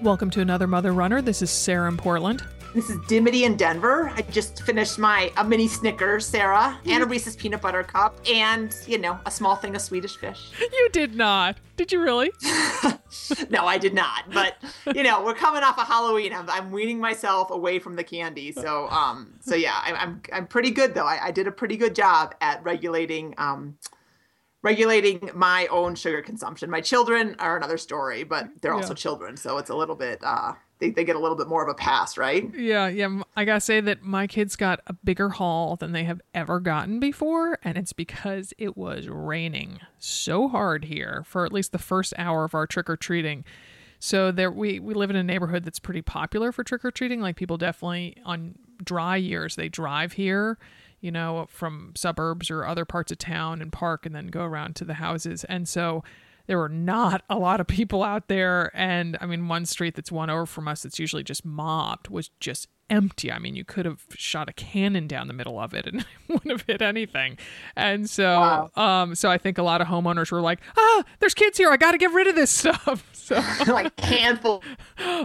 Welcome to another Mother Runner. This is Sarah in Portland. This is Dimity in Denver. I just finished my mini Snickers, Sarah, and a Reese's peanut butter cup, and, you know, a small thing of Swedish fish. You did not. Did you really? No, I did not. But, you know, we're coming off of Halloween. I'm weaning myself away from the candy. So, yeah, I'm pretty good though. I did a pretty good job at regulating my own sugar consumption. My children are another story, but they're also children. So it's a little bit, they get a little bit more of a pass, right? Yeah. I got to say that my kids got a bigger haul than they have ever gotten before. And it's because it was raining so hard here for at least the first hour of our trick-or-treating. So there, we live in a neighborhood that's pretty popular for trick-or-treating. Like, people definitely, on dry years, they drive here, you know, from suburbs or other parts of town and park and then go around to the houses. And so there were not a lot of people out there. And I mean, one street that's one over from us that's usually just mobbed was just empty. I mean, you could have shot a cannon down the middle of it and it wouldn't have hit anything. And so, so I think a lot of homeowners were like, there's kids here. I got to get rid of this stuff. So like handful.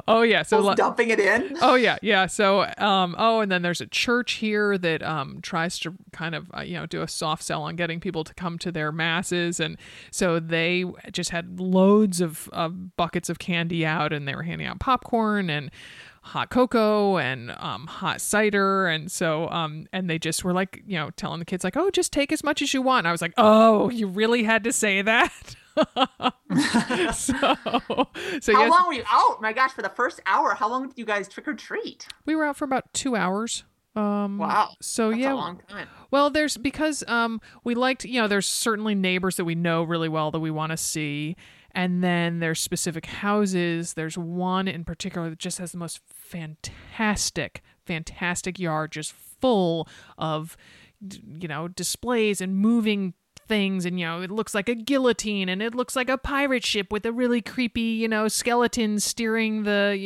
Oh yeah. So dumping it in. Oh yeah. Yeah. So, and then there's a church here that, tries to kind of, do a soft sell on getting people to come to their masses. And so they just had loads of buckets of candy out, and they were handing out popcorn and hot cocoa and hot cider. And so and they just were like, you know, telling the kids like, oh, just take as much as you want. And I was like, oh, you really had to say that? so how long were you out? My gosh, for the first hour, how long did you guys trick or treat? We were out for about 2 hours. Wow. So that's a long time. Well, there's, because we liked, you know, there's certainly neighbors that we know really well that we want to see. And then there's specific houses. There's one in particular that just has the most fantastic yard, just full of, you know, displays and moving things. And, you know, it looks like a guillotine, and it looks like a pirate ship with a really creepy, you know, skeleton steering the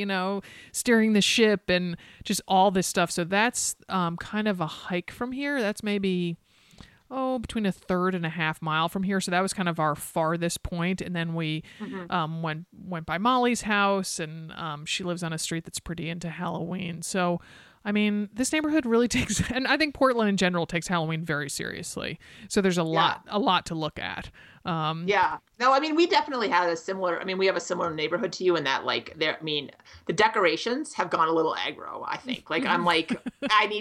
ship, and just all this stuff. So that's kind of a hike from here. That's maybe between a third and a half mile from here. So that was kind of our farthest point. And then we went by Molly's house, and she lives on a street that's pretty into Halloween. So, I mean, this neighborhood really takes, and I think Portland in general takes Halloween very seriously. So there's a lot to look at. Yeah. No, I mean, we definitely had we have a similar neighborhood to you in that, like, there, I mean, the decorations have gone a little aggro, I think. Like, I'm like, I'm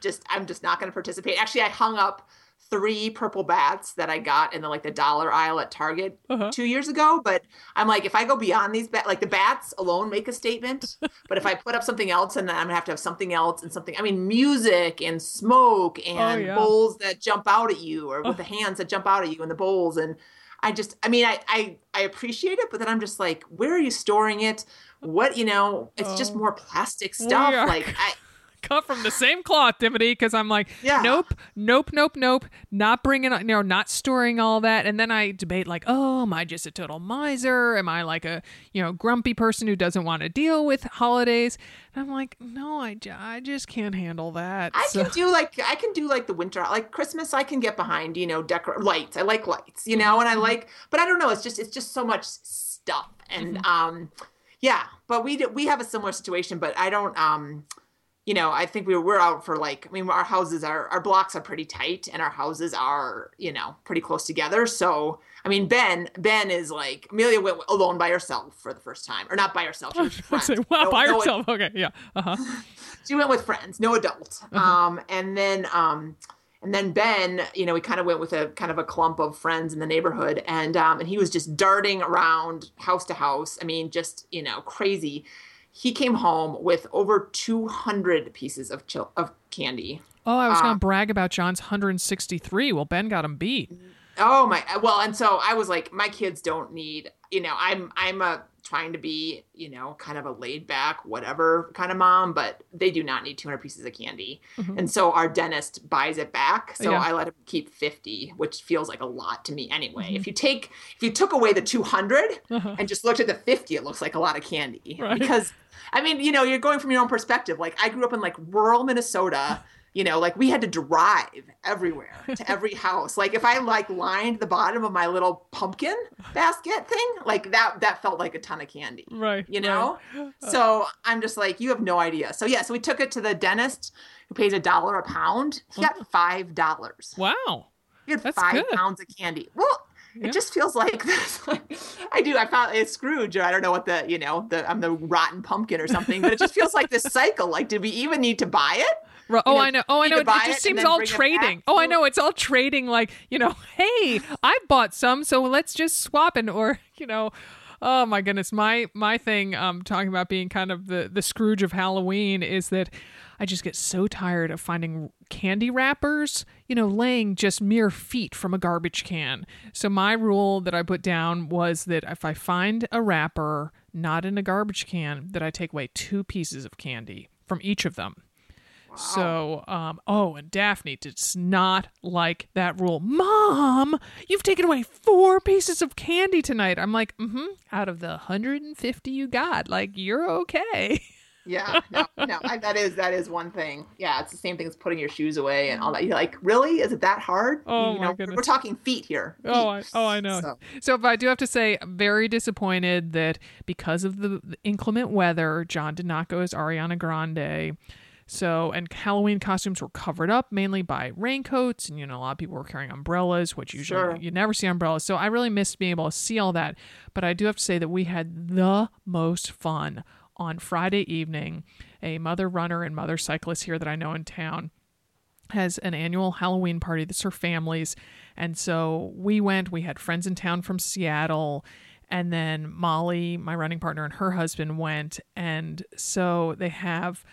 just not going to participate. Actually, I hung up 3 purple bats that I got in the dollar aisle at Target 2 years ago. But I'm like, if I go beyond these bats, like, the bats alone make a statement. But if I put up something else, and then I'm gonna have to have something else and something, I mean, music and smoke and bowls that jump out at you, or with the hands that jump out at you in the bowls. And I just, I mean, I appreciate it, but then I'm just like, where are you storing it? What, you know, it's just more plastic stuff. Like, cut from the same cloth, Dimity, because I'm like, nope, not bringing, you know, not storing all that. And then I debate like, oh, am I just a total miser? Am I like a, you know, grumpy person who doesn't want to deal with holidays? And I'm like, no, I just can't handle that. I can do like the winter, like Christmas, I can get behind, you know, lights. I like lights, you know, and I like, but I don't know. It's just so much stuff. And, yeah, but we have a similar situation, but I don't, you know, I think we're out for like, I mean, our houses are, our blocks are pretty tight and our houses are, you know, pretty close together. So, I mean, Ben is like, Amelia went alone by herself for the first time, or not by herself. By herself. Okay. Yeah. Uh-huh. She went with friends, no adult. Uh-huh. And then Ben, you know, we kind of went with a kind of a clump of friends in the neighborhood, and he was just darting around house to house. I mean, just, you know, crazy. He came home with over 200 pieces of candy. Oh, I was going to brag about John's 163. Well, Ben got him beat. Oh my! Well, and so I was like, my kids don't need, you know, I'm trying to be, you know, kind of a laid back, whatever kind of mom, but they do not need 200 pieces of candy. Mm-hmm. And so our dentist buys it back. So yeah. I let him keep 50, which feels like a lot to me anyway. Mm-hmm. If you took away the 200 and just looked at the 50, it looks like a lot of candy. Right. Because, I mean, you know, you're going from your own perspective. Like I grew up in like rural Minnesota. You know, like we had to drive everywhere to every house. Like if I like lined the bottom of my little pumpkin basket thing, like that felt like a ton of candy. Right. You know? Right. So I'm just like, you have no idea. So yeah, so we took it to the dentist who pays $1 a pound. He got $5. Wow. He had That's 5 pounds of candy. Well, it just feels like this. I found it's Scrooge, or I don't know what the, you know, I'm the rotten pumpkin or something, but it just feels like this cycle. Like, did we even need to buy it? Oh, you know, I know. It just seems all trading. Oh, I know. It's all trading. Like, you know, hey, I bought some, so let's just swap. And, or, you know, oh my goodness. My thing, talking about being kind of the Scrooge of Halloween, is that I just get so tired of finding candy wrappers, you know, laying just mere feet from a garbage can. So my rule that I put down was that if I find a wrapper not in a garbage can, that I take away 2 pieces of candy from each of them. So, and Daphne did not like that rule. Mom, you've taken away 4 pieces of candy tonight. I'm like, out of the 150 you got, like, you're okay. Yeah, no, that is one thing. Yeah, it's the same thing as putting your shoes away and all that. You're like, really? Is it that hard? Oh, you know, my goodness. We're talking feet here. Feet. I know. So but I do have to say, I'm very disappointed that because of the inclement weather, John did not go as Ariana Grande. So, and Halloween costumes were covered up mainly by raincoats, and, you know, a lot of people were carrying umbrellas, which usually you never see umbrellas. So I really missed being able to see all that. But I do have to say that we had the most fun on Friday evening. A mother runner and mother cyclist here that I know in town has an annual Halloween party that's her family's. And so we had friends in town from Seattle. And then Molly, my running partner, and her husband went. And so they have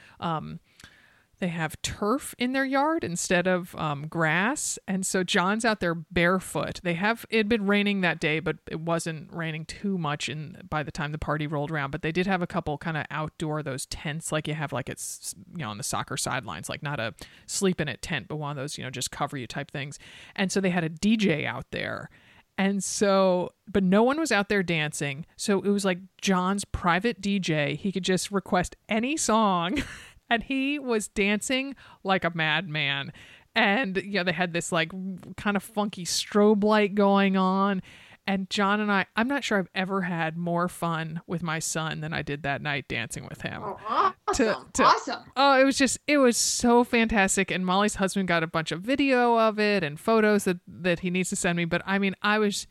turf in their yard instead of grass. And so John's out there barefoot. It had been raining that day, but it wasn't raining too much by the time the party rolled around. But they did have a couple kind of outdoor, those tents like you have, like it's, you know, on the soccer sidelines, like not a sleep in it tent, but one of those, you know, just cover you type things. And so they had a DJ out there. And so, but no one was out there dancing. So it was like John's private DJ. He could just request any song and he was dancing like a madman. And, you know, they had this like kind of funky strobe light going on. And John and I'm not sure I've ever had more fun with my son than I did that night dancing with him. Oh, awesome. Awesome. Oh, it was so fantastic. And Molly's husband got a bunch of video of it and photos that he needs to send me. But I mean, I was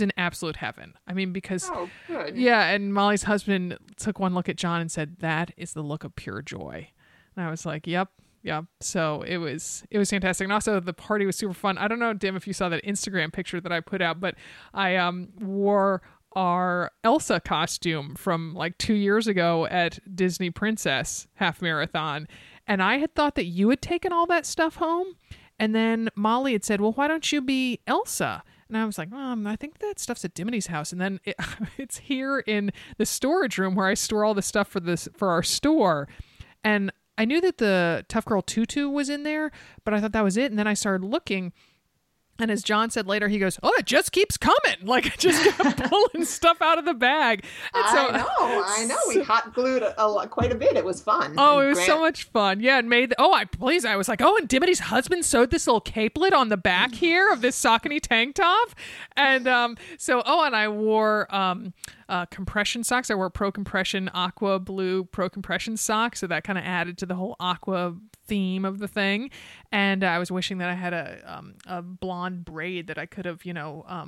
in absolute heaven. I mean, because, and Molly's husband took one look at John and said, that is the look of pure joy. And I was like, yep. Yeah. So it was fantastic. And also the party was super fun. I don't know, Dim, if you saw that Instagram picture that I put out, but I wore our Elsa costume from like 2 years ago at Disney Princess Half Marathon. And I had thought that you had taken all that stuff home. And then Molly had said, well, why don't you be Elsa? And I was like, Mom, I think that stuff's at Dimity's house. And then it's here in the storage room where I store all the stuff for our store. And I knew that the Tough Girl Tutu was in there, but I thought that was it. And then I started looking, and as John said later, he goes, "Oh, it just keeps coming. Like I just kept pulling stuff out of the bag." And so, I know. We hot glued quite a bit. It was fun. Oh, and it was so much fun. Yeah, it made. I was like, oh, and Dimity's husband sewed this little capelet on the back here of this Saucony tank top, and and I wore compression socks. I wore Pro Compression aqua blue Pro Compression socks, so that kind of added to the whole aqua theme of the thing. And I was wishing that I had a blonde braid that I could have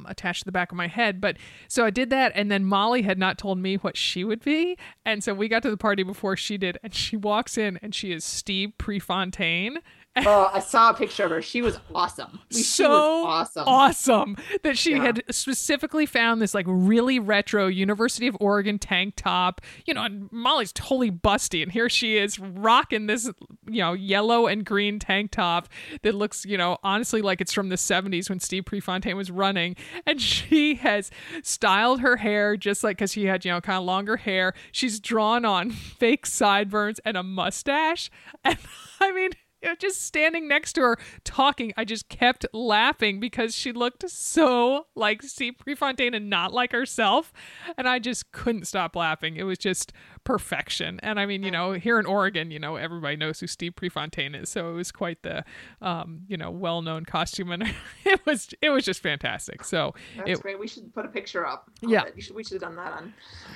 attached to the back of my head, but so I did that. And then Molly had not told me what she would be, and so we got to the party before she did, and she walks in and she is Steve Prefontaine. Oh, I saw a picture of her. She was awesome. She was awesome that she had specifically found this like really retro University of Oregon tank top, and Molly's totally busty, and here she is rocking this, yellow and green tank top that looks, honestly like it's from the 70s when Steve Prefontaine was running. And she has styled her hair just like, because she had, kind of longer hair. She's drawn on fake sideburns and a mustache. And I mean, just standing next to her talking, I just kept laughing because she looked so like Steve Prefontaine and not like herself. And I just couldn't stop laughing. It was just perfection. And I mean, here in Oregon, everybody knows who Steve Prefontaine is. So it was quite the, well-known costume. And it was just fantastic. So that's great. We should put a picture up. Yeah. We should have done that on.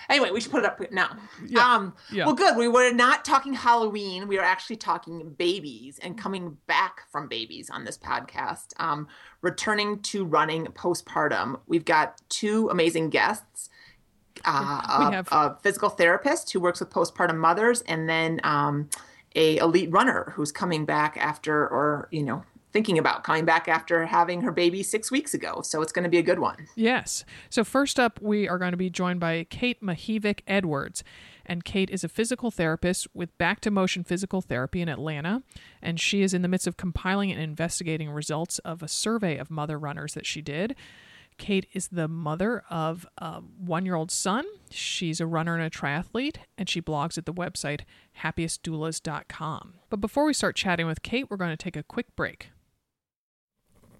Anyway, we should put it up now. Yeah. Well, good. We were not talking Halloween. We were actually talking babies and coming back from babies on this podcast, returning to running postpartum. We've got two amazing guests, a physical therapist who works with postpartum mothers, and then a elite runner who's coming back after, or, thinking about coming back after having her baby 6 weeks ago. So it's going to be a good one. Yes. So first up, we are going to be joined by Kate Mahivik-Edwards. And Kate is a physical therapist with Back to Motion Physical Therapy in Atlanta. And she is in the midst of compiling and investigating results of a survey of mother runners that she did. Kate is the mother of a 1-year-old son. She's a runner and a triathlete, and she blogs at the website happiestdoulas.com. But before we start chatting with Kate, we're going to take a quick break.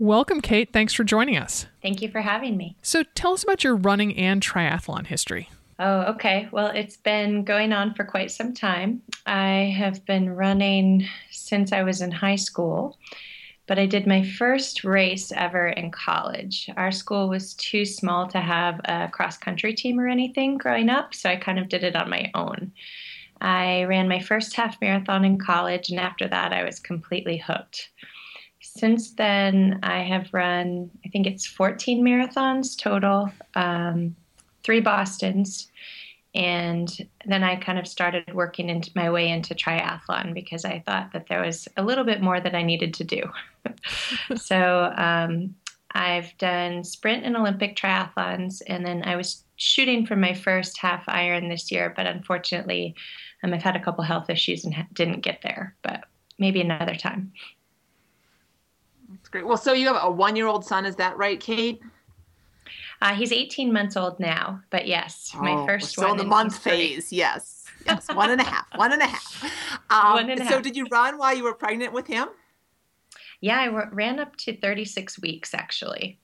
Welcome, Kate. Thanks for joining us. Thank you for having me. So tell us about your running and triathlon history. Oh, okay. Well, it's been going on for quite some time. I have been running since I was in high school, but I did my first race ever in college. Our school was too small to have a cross-country team or anything growing up, so I kind of did it on my own. I ran my first half marathon in college, and after that, I was completely hooked. Since then, I have run, I think it's 14 marathons total, 3 Bostons, and then I kind of started working into my way into triathlon because I thought that there was a little bit more that I needed to do. So I've done sprint and Olympic triathlons, and then I was shooting for my first half iron this year, but unfortunately I've had a couple health issues and didn't get there, but maybe another time. That's great. Well, so you have a 1-year-old son, is that right, Kate? He's 18 months old now, but yes, my first one. So the month phase, yes, 1.5. So did you run while you were pregnant with him? Yeah, I ran up to 36 weeks actually.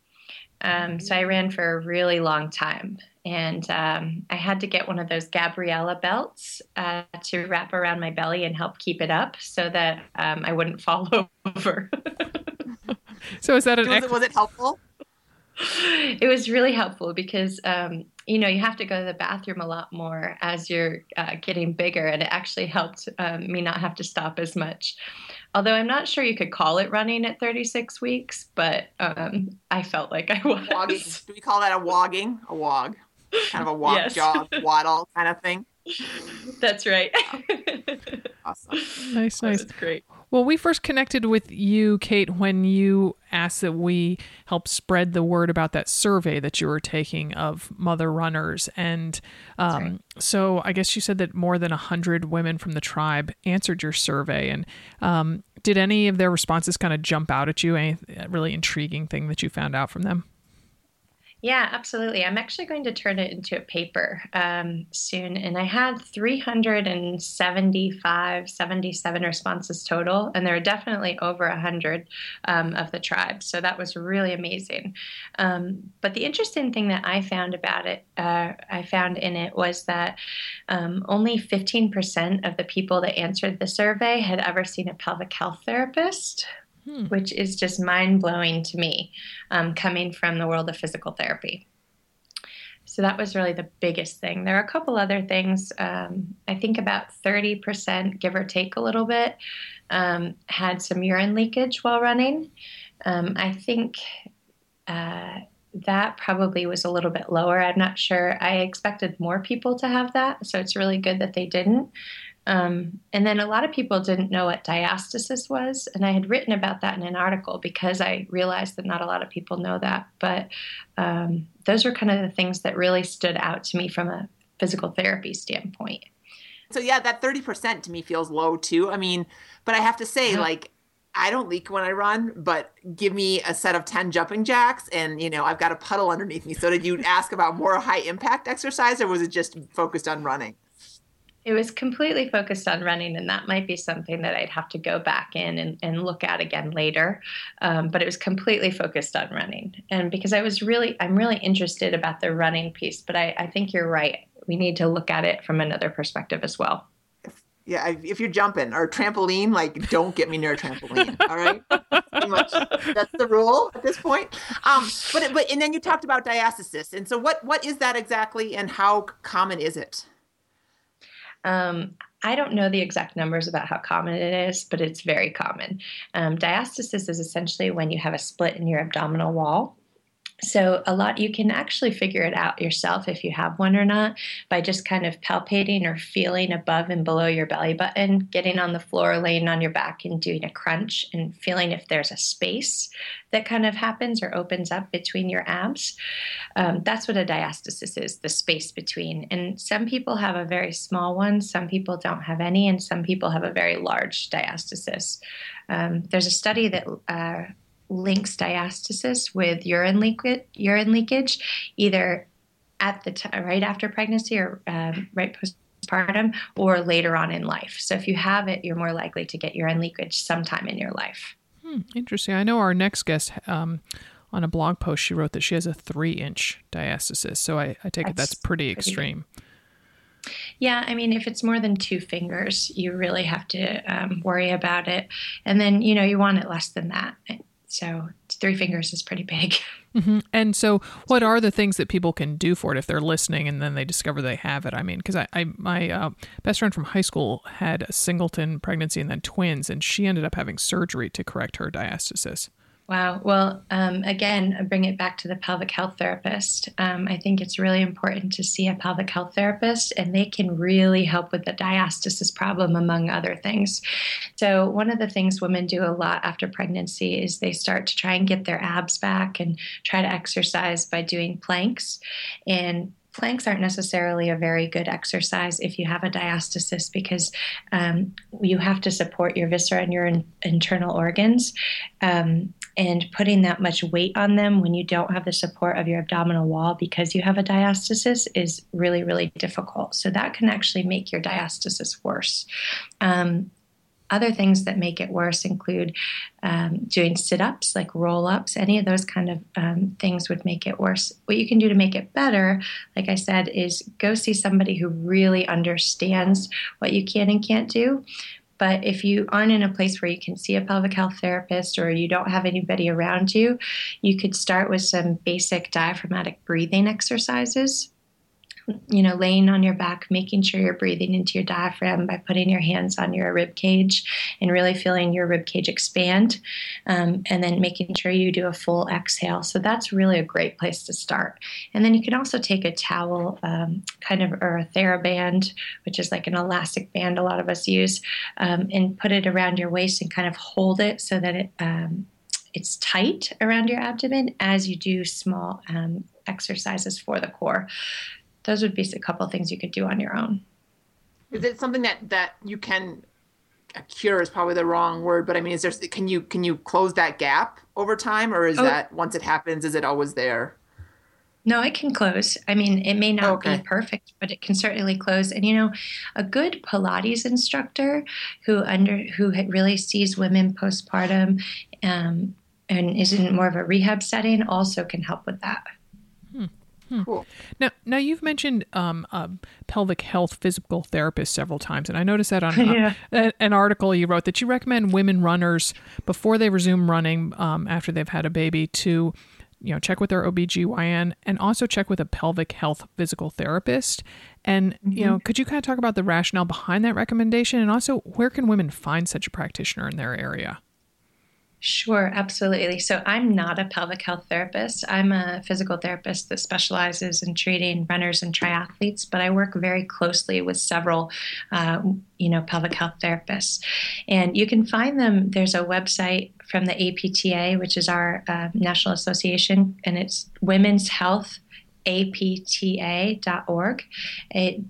So I ran for a really long time, and I had to get one of those Gabriella belts to wrap around my belly and help keep it up so that I wouldn't fall over. So is that was it helpful? It was really helpful because, you have to go to the bathroom a lot more as you're getting bigger, and it actually helped me not have to stop as much. Although I'm not sure you could call it running at 36 weeks, but I felt like I was. Wogging. Do we call that a wogging? A wog. Kind of a walk, yes. Jog, waddle kind of thing. That's right. Awesome. Nice. That's great. Well, we first connected with you, Kate, when you asked that we help spread the word about that survey that you were taking of mother runners. And so I guess you said that more than 100 women from the tribe answered your survey. And did any of their responses kind of jump out at you? Any really intriguing thing that you found out from them? Yeah, absolutely. I'm actually going to turn it into a paper soon. And I had 77 responses total. And there are definitely over 100 of the tribe. So that was really amazing. But the interesting thing that I found was that only 15% of the people that answered the survey had ever seen a pelvic health therapist. Which is just mind-blowing to me, coming from the world of physical therapy. So that was really the biggest thing. There are a couple other things. I think about 30%, give or take a little bit, had some urine leakage while running. I think that probably was a little bit lower. I'm not sure. I expected more people to have that, so it's really good that they didn't. And then a lot of people didn't know what diastasis was, and I had written about that in an article because I realized that not a lot of people know that. But those were kind of the things that really stood out to me from a physical therapy standpoint. So yeah, that 30% to me feels low too. I mean, but I have to say, I don't leak when I run, but give me a set of 10 jumping jacks and, I've got a puddle underneath me. So did you ask about more high impact exercise, or was it just focused on running? It was completely focused on running, and that might be something that I'd have to go back in and look at again later. But it was completely focused on running. And because I'm really interested about the running piece, but I think you're right. We need to look at it from another perspective as well. Yeah, if you're jumping or trampoline, don't get me near a trampoline. All right, pretty much, that's the rule at this point. And then you talked about diastasis, and so what is that exactly, and how common is it? I don't know the exact numbers about how common it is, but it's very common. Diastasis is essentially when you have a split in your abdominal wall. So you can actually figure it out yourself if you have one or not by just kind of palpating or feeling above and below your belly button, getting on the floor, laying on your back and doing a crunch and feeling if there's a space that kind of happens or opens up between your abs. That's what a diastasis is, the space between. And some people have a very small one, some people don't have any, and some people have a very large diastasis. There's a study that links diastasis with urine leakage, either at the right after pregnancy or right postpartum, or later on in life. So if you have it, you're more likely to get urine leakage sometime in your life. Interesting. I know our next guest on a blog post, she wrote that she has a 3-inch diastasis. So I take it that's pretty extreme. Yeah, I mean, if it's more than 2 fingers, you really have to worry about it. And then, you want it less than that. So 3 fingers is pretty big. Mm-hmm. And so what are the things that people can do for it if they're listening and then they discover they have it? I mean, because my best friend from high school had a singleton pregnancy and then twins, and she ended up having surgery to correct her diastasis. Wow. Well, again, I bring it back to the pelvic health therapist. I think it's really important to see a pelvic health therapist, and they can really help with the diastasis problem, among other things. So one of the things women do a lot after pregnancy is they start to try and get their abs back and try to exercise by doing planks. And planks aren't necessarily a very good exercise if you have a diastasis because you have to support your viscera and your internal organs. And putting that much weight on them when you don't have the support of your abdominal wall because you have a diastasis is really, really difficult. So that can actually make your diastasis worse. Other things that make it worse include doing sit-ups, like roll-ups. Any of those kind of things would make it worse. What you can do to make it better, like I said, is go see somebody who really understands what you can and can't do. But if you aren't in a place where you can see a pelvic health therapist or you don't have anybody around you, you could start with some basic diaphragmatic breathing exercises. Laying on your back, making sure you're breathing into your diaphragm by putting your hands on your rib cage and really feeling your rib cage expand, and then making sure you do a full exhale. So that's really a great place to start. And then you can also take a towel, or a TheraBand, which is like an elastic band a lot of us use, and put it around your waist and kind of hold it so that it's tight around your abdomen as you do small exercises for the core. Those would be a couple of things you could do on your own. Is it something that you can cure is probably the wrong word, but I mean, can you close that gap over time, or is that once it happens, is it always there? No, it can close. I mean, it may not be perfect, but it can certainly close. And, you know, a good Pilates instructor who really sees women postpartum and is in more of a rehab setting also can help with that. Cool. Now you've mentioned pelvic health physical therapist several times, and I noticed that on an article you wrote that you recommend women runners before they resume running after they've had a baby to, you know, check with their OBGYN and also check with a pelvic health physical therapist. And, you know, could you kind of talk about the rationale behind that recommendation and also where can women find such a practitioner in their area? Sure, absolutely. So I'm not a pelvic health therapist. I'm a physical therapist that specializes in treating runners and triathletes, but I work very closely with several, pelvic health therapists. And you can find them. There's a website from the APTA, which is our national association, and it's Women's Health APTA.org.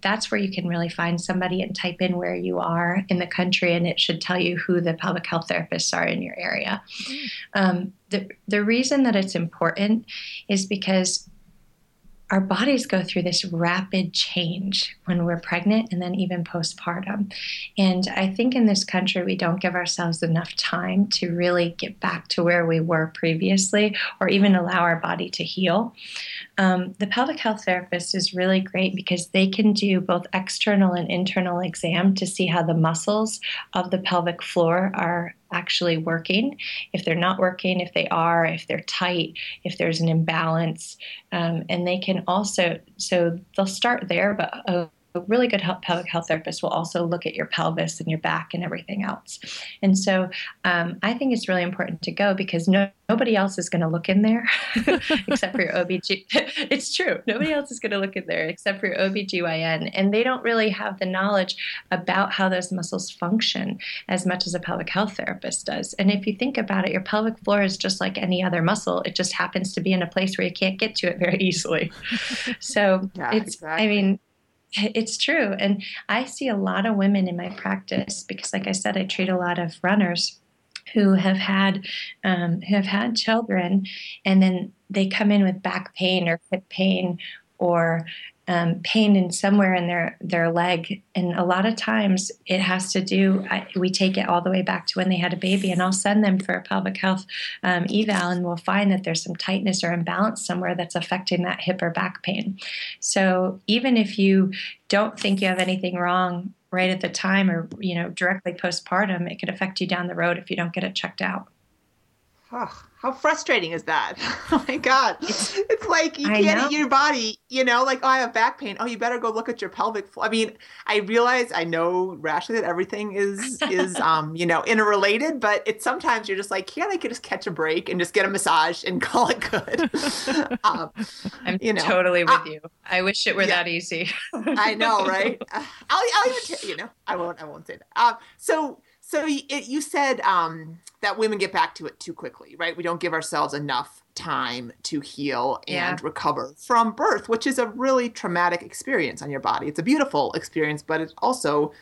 That's where you can really find somebody and type in where you are in the country, and it should tell you who the pelvic health therapists are in your area. The reason that it's important is because our bodies go through this rapid change when we're pregnant and then even postpartum. And I think in this country, we don't give ourselves enough time to really get back to where we were previously or even allow our body to heal. The pelvic health therapist is really great because they can do both external and internal exam to see how the muscles of the pelvic floor are actually working, if they're not working, if they are, if they're tight, if there's an imbalance. And they can also, so they'll start there, but a really good pelvic health therapist will also look at your pelvis and your back and everything else. And so I think it's really important to go because nobody else is going to look in there except for your OBGYN. It's true. Nobody else is going to look in there except for your OBGYN. And they don't really have the knowledge about how those muscles function as much as a pelvic health therapist does. And if you think about it, your pelvic floor is just like any other muscle. It just happens to be in a place where you can't get to it very easily. So exactly. I mean, it's true. And I see a lot of women in my practice because, like I said, I treat a lot of runners who have had children, and then they come in with back pain or hip pain or pain in somewhere in their leg. And a lot of times it has to do, we take it all the way back to when they had a baby, and I'll send them for a pelvic health eval, and we'll find that there's some tightness or imbalance somewhere that's affecting that hip or back pain. So even if you don't think you have anything wrong right at the time or, you know, directly postpartum, it could affect you down the road if you don't get it checked out. Oh, how frustrating is that? Oh my God. It's like you can't eat your body, you know, like, oh, I have back pain. Oh, you better go look at your pelvic floor. I mean, I know rationally that everything is interrelated, but it's sometimes you're just like, can't I just catch a break and just get a massage and call it good? I'm totally with you. I wish it were that easy. I know, right? I won't say that. So you said that women get back to it too quickly, right? We don't give ourselves enough time to heal and recover from birth, which is a really traumatic experience on your body. It's a beautiful experience, but it also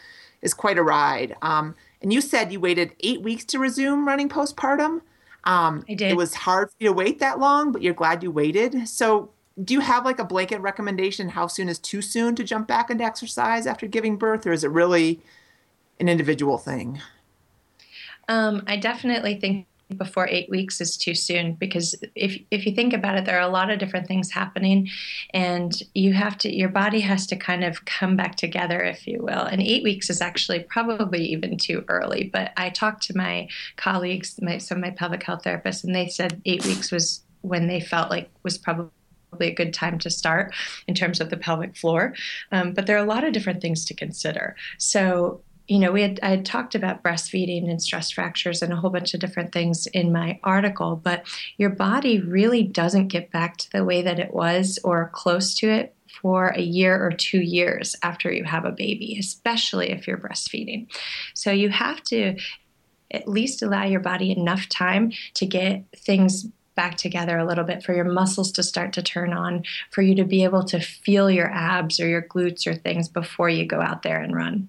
is quite a ride. And you said you waited 8 weeks to resume running postpartum. I did. It was hard for you to wait that long, but you're glad you waited. So do you have like a blanket recommendation? How soon is too soon to jump back into exercise after giving birth, or is it really an individual thing? I definitely think before 8 weeks is too soon, because if you think about it, there are a lot of different things happening, and your body has to kind of come back together, if you will. And 8 weeks is actually probably even too early. But I talked to my colleagues, some of my pelvic health therapists, and they said 8 weeks was when they felt like was probably a good time to start in terms of the pelvic floor. But there are a lot of different things to consider. So, you know, I had talked about breastfeeding and stress fractures and a whole bunch of different things in my article, but your body really doesn't get back to the way that it was or close to it for a year or 2 years after you have a baby, especially if you're breastfeeding. So you have to at least allow your body enough time to get things back together a little bit, for your muscles to start to turn on, for you to be able to feel your abs or your glutes or things before you go out there and run.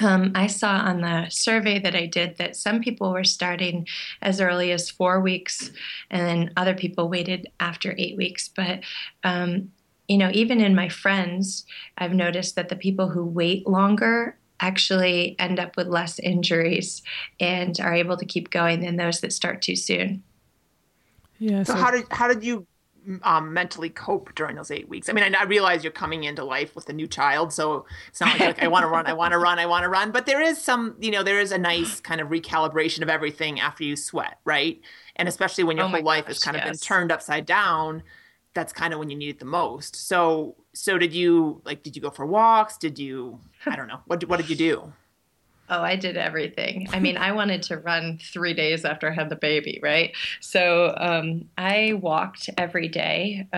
I saw on the survey that I did that some people were starting as early as 4 weeks, and then other people waited after 8 weeks. But, you know, even in my friends, I've noticed that the people who wait longer actually end up with less injuries and are able to keep going than those that start too soon. Yeah. So how did you mentally cope during those 8 weeks? I mean, I realize you're coming into life with a new child, so it's not like, you're like I want to run. But there is some, you know, there is a nice kind of recalibration of everything after you sweat, right? And especially when your whole life has kind of been turned upside down, that's kind of when you need it the most. So did you go for walks? Did you, I don't know, what did you do? Oh, I did everything. I mean, I wanted to run 3 days after I had the baby, right? So I walked every day.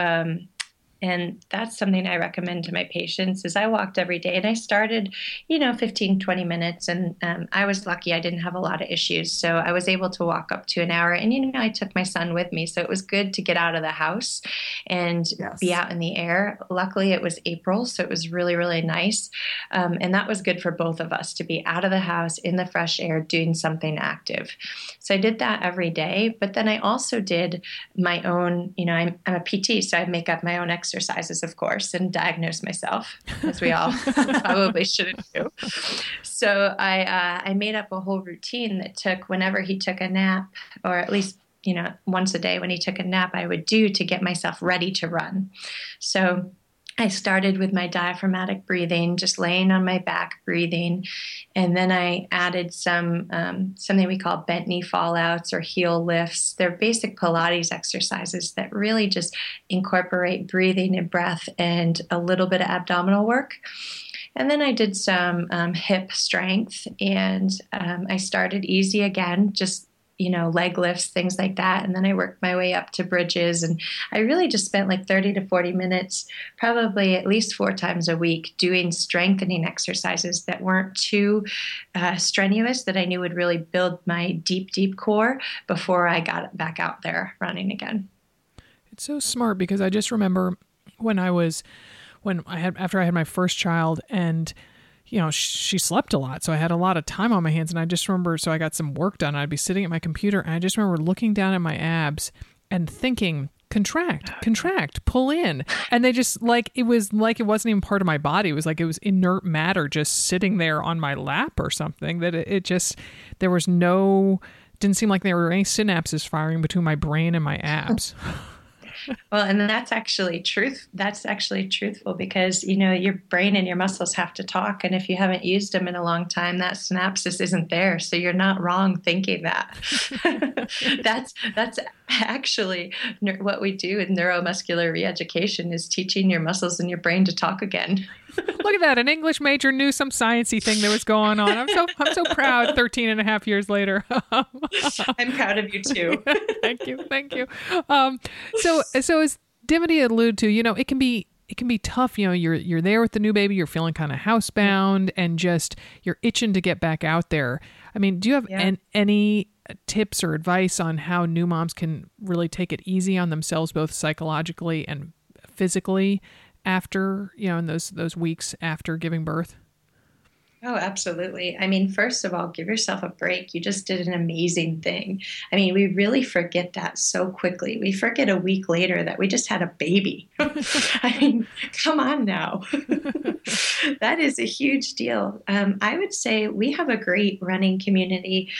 And that's something I recommend to my patients is I walked every day, and I started, 15, 20 minutes. And I was lucky I didn't have a lot of issues. So I was able to walk up to an hour, and, I took my son with me. So it was good to get out of the house and be out in the air. Luckily it was April. So it was really, really nice. And that was good for both of us to be out of the house in the fresh air, doing something active. So I did that every day, but then I also did my own, I'm a PT, so I make up my own exercises, of course, and diagnose myself, as we all probably shouldn't do. So I made up a whole routine that took whenever he took a nap, or at least once a day when he took a nap, I would do to get myself ready to run. So I started with my diaphragmatic breathing, just laying on my back breathing, and then I added some something we call bent knee fallouts or heel lifts. They're basic Pilates exercises that really just incorporate breathing and breath and a little bit of abdominal work. And then I did some hip strength, and I started easy again, just leg lifts, things like that. And then I worked my way up to bridges. And I really just spent like 30 to 40 minutes, probably at least 4 times a week, doing strengthening exercises that weren't too strenuous, that I knew would really build my deep, deep core before I got back out there running again. It's so smart, because I just remember after I had my first child, and she slept a lot. So I had a lot of time on my hands, and I just remember, so I got some work done. I'd be sitting at my computer, and I just remember looking down at my abs and thinking, contract, pull in. And they just it wasn't even part of my body. It was like, it was inert matter just sitting there on my lap or something, that didn't seem like there were any synapses firing between my brain and my abs. Well, and that's actually truth. That's actually truthful, because, your brain and your muscles have to talk. And if you haven't used them in a long time, that synapsis isn't there. So you're not wrong thinking that. That's actually what we do in neuromuscular reeducation, is teaching your muscles and your brain to talk again. Look at that. An English major knew some sciencey thing that was going on. I'm so proud 13 and a half years later. I'm proud of you too. Thank you. So as Dimity alluded to, it can be tough. You're there with the new baby, you're feeling kind of housebound, and just you're itching to get back out there. I mean, do you have any tips or advice on how new moms can really take it easy on themselves, both psychologically and physically, after, in those weeks after giving birth? Oh, absolutely. I mean, first of all, give yourself a break. You just did an amazing thing. I mean, we really forget that so quickly. We forget a week later that we just had a baby. I mean, come on now. That is a huge deal. I would say we have a great running community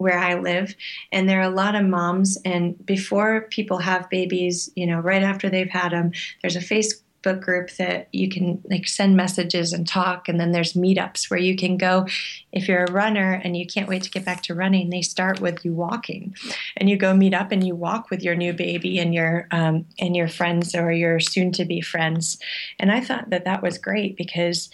where I live, and there are a lot of moms. And before people have babies, right after they've had them, there's a Facebook group that you can send messages and talk. And then there's meetups where you can go. If you're a runner and you can't wait to get back to running, they start with you walking, and you go meet up and you walk with your new baby and your friends or your soon to be friends. And I thought that was great, because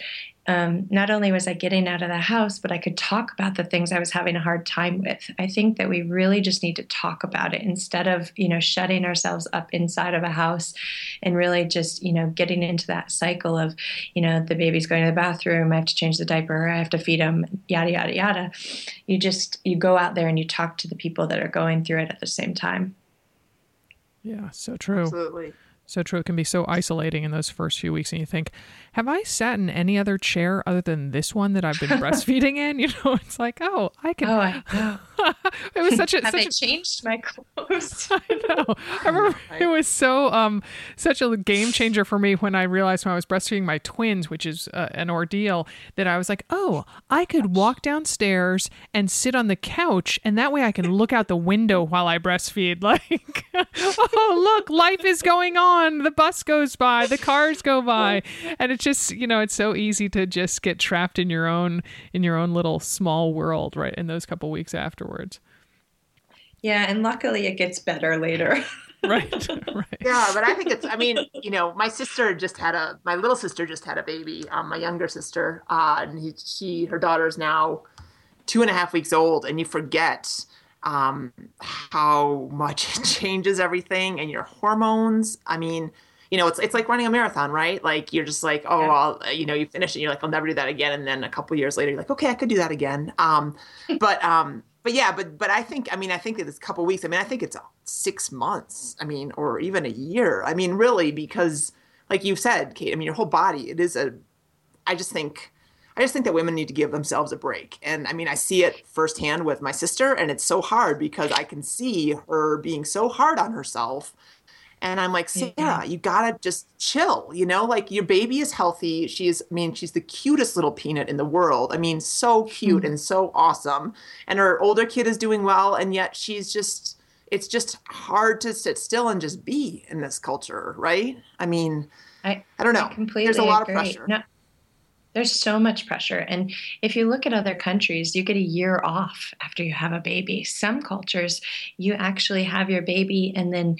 not only was I getting out of the house, but I could talk about the things I was having a hard time with. I think that we really just need to talk about it instead of, shutting ourselves up inside of a house and really just, getting into that cycle of, the baby's going to the bathroom, I have to change the diaper, I have to feed him, yada, yada, yada. You go out there and you talk to the people that are going through it at the same time. Yeah, so true. Absolutely. So true. It can be so isolating in those first few weeks. And you think, have I sat in any other chair other than this one that I've been breastfeeding in? You know, it's like, oh, I can. Oh, I know. It was such a... have I changed my clothes? I know. I remember it was so such a game changer for me when I realized when I was breastfeeding my twins, which is an ordeal, that I was like, oh, I could walk downstairs and sit on the couch. And that way I can look out the window while I breastfeed. Like, oh, look, life is going on. The bus goes by, the cars go by, and it's just, you know, it's so easy to just get trapped in your own little small world, right? In those couple weeks afterwards. Yeah, and luckily it gets better later. Right. Yeah, but I think it's, I mean, you know, my little sister just had a baby, my younger sister, and her daughter's now 2.5 weeks old, and you forget how much it changes everything and your hormones. I mean, you know, it's like running a marathon, right? Like you're just like, oh, yeah. You finish it. You're like, I'll never do that again. And then a couple years later, you're like, okay, I could do that again. But I think that it's a couple weeks. I mean, I think it's 6 months. I mean, or even a year. I mean, really, because like you said, Kate, I mean, your whole body, it is I just think that women need to give themselves a break. And I mean, I see it firsthand with my sister, and it's so hard because I can see her being so hard on herself. And I'm like, Sarah, you gotta just chill, you know, like your baby is healthy. She's the cutest little peanut in the world. I mean, so cute and so awesome. And her older kid is doing well. And yet it's just hard to sit still and just be in this culture, right? I mean, I don't know. There's a lot of pressure. There's so much pressure. And if you look at other countries, you get a year off after you have a baby. Some cultures, you actually have your baby and then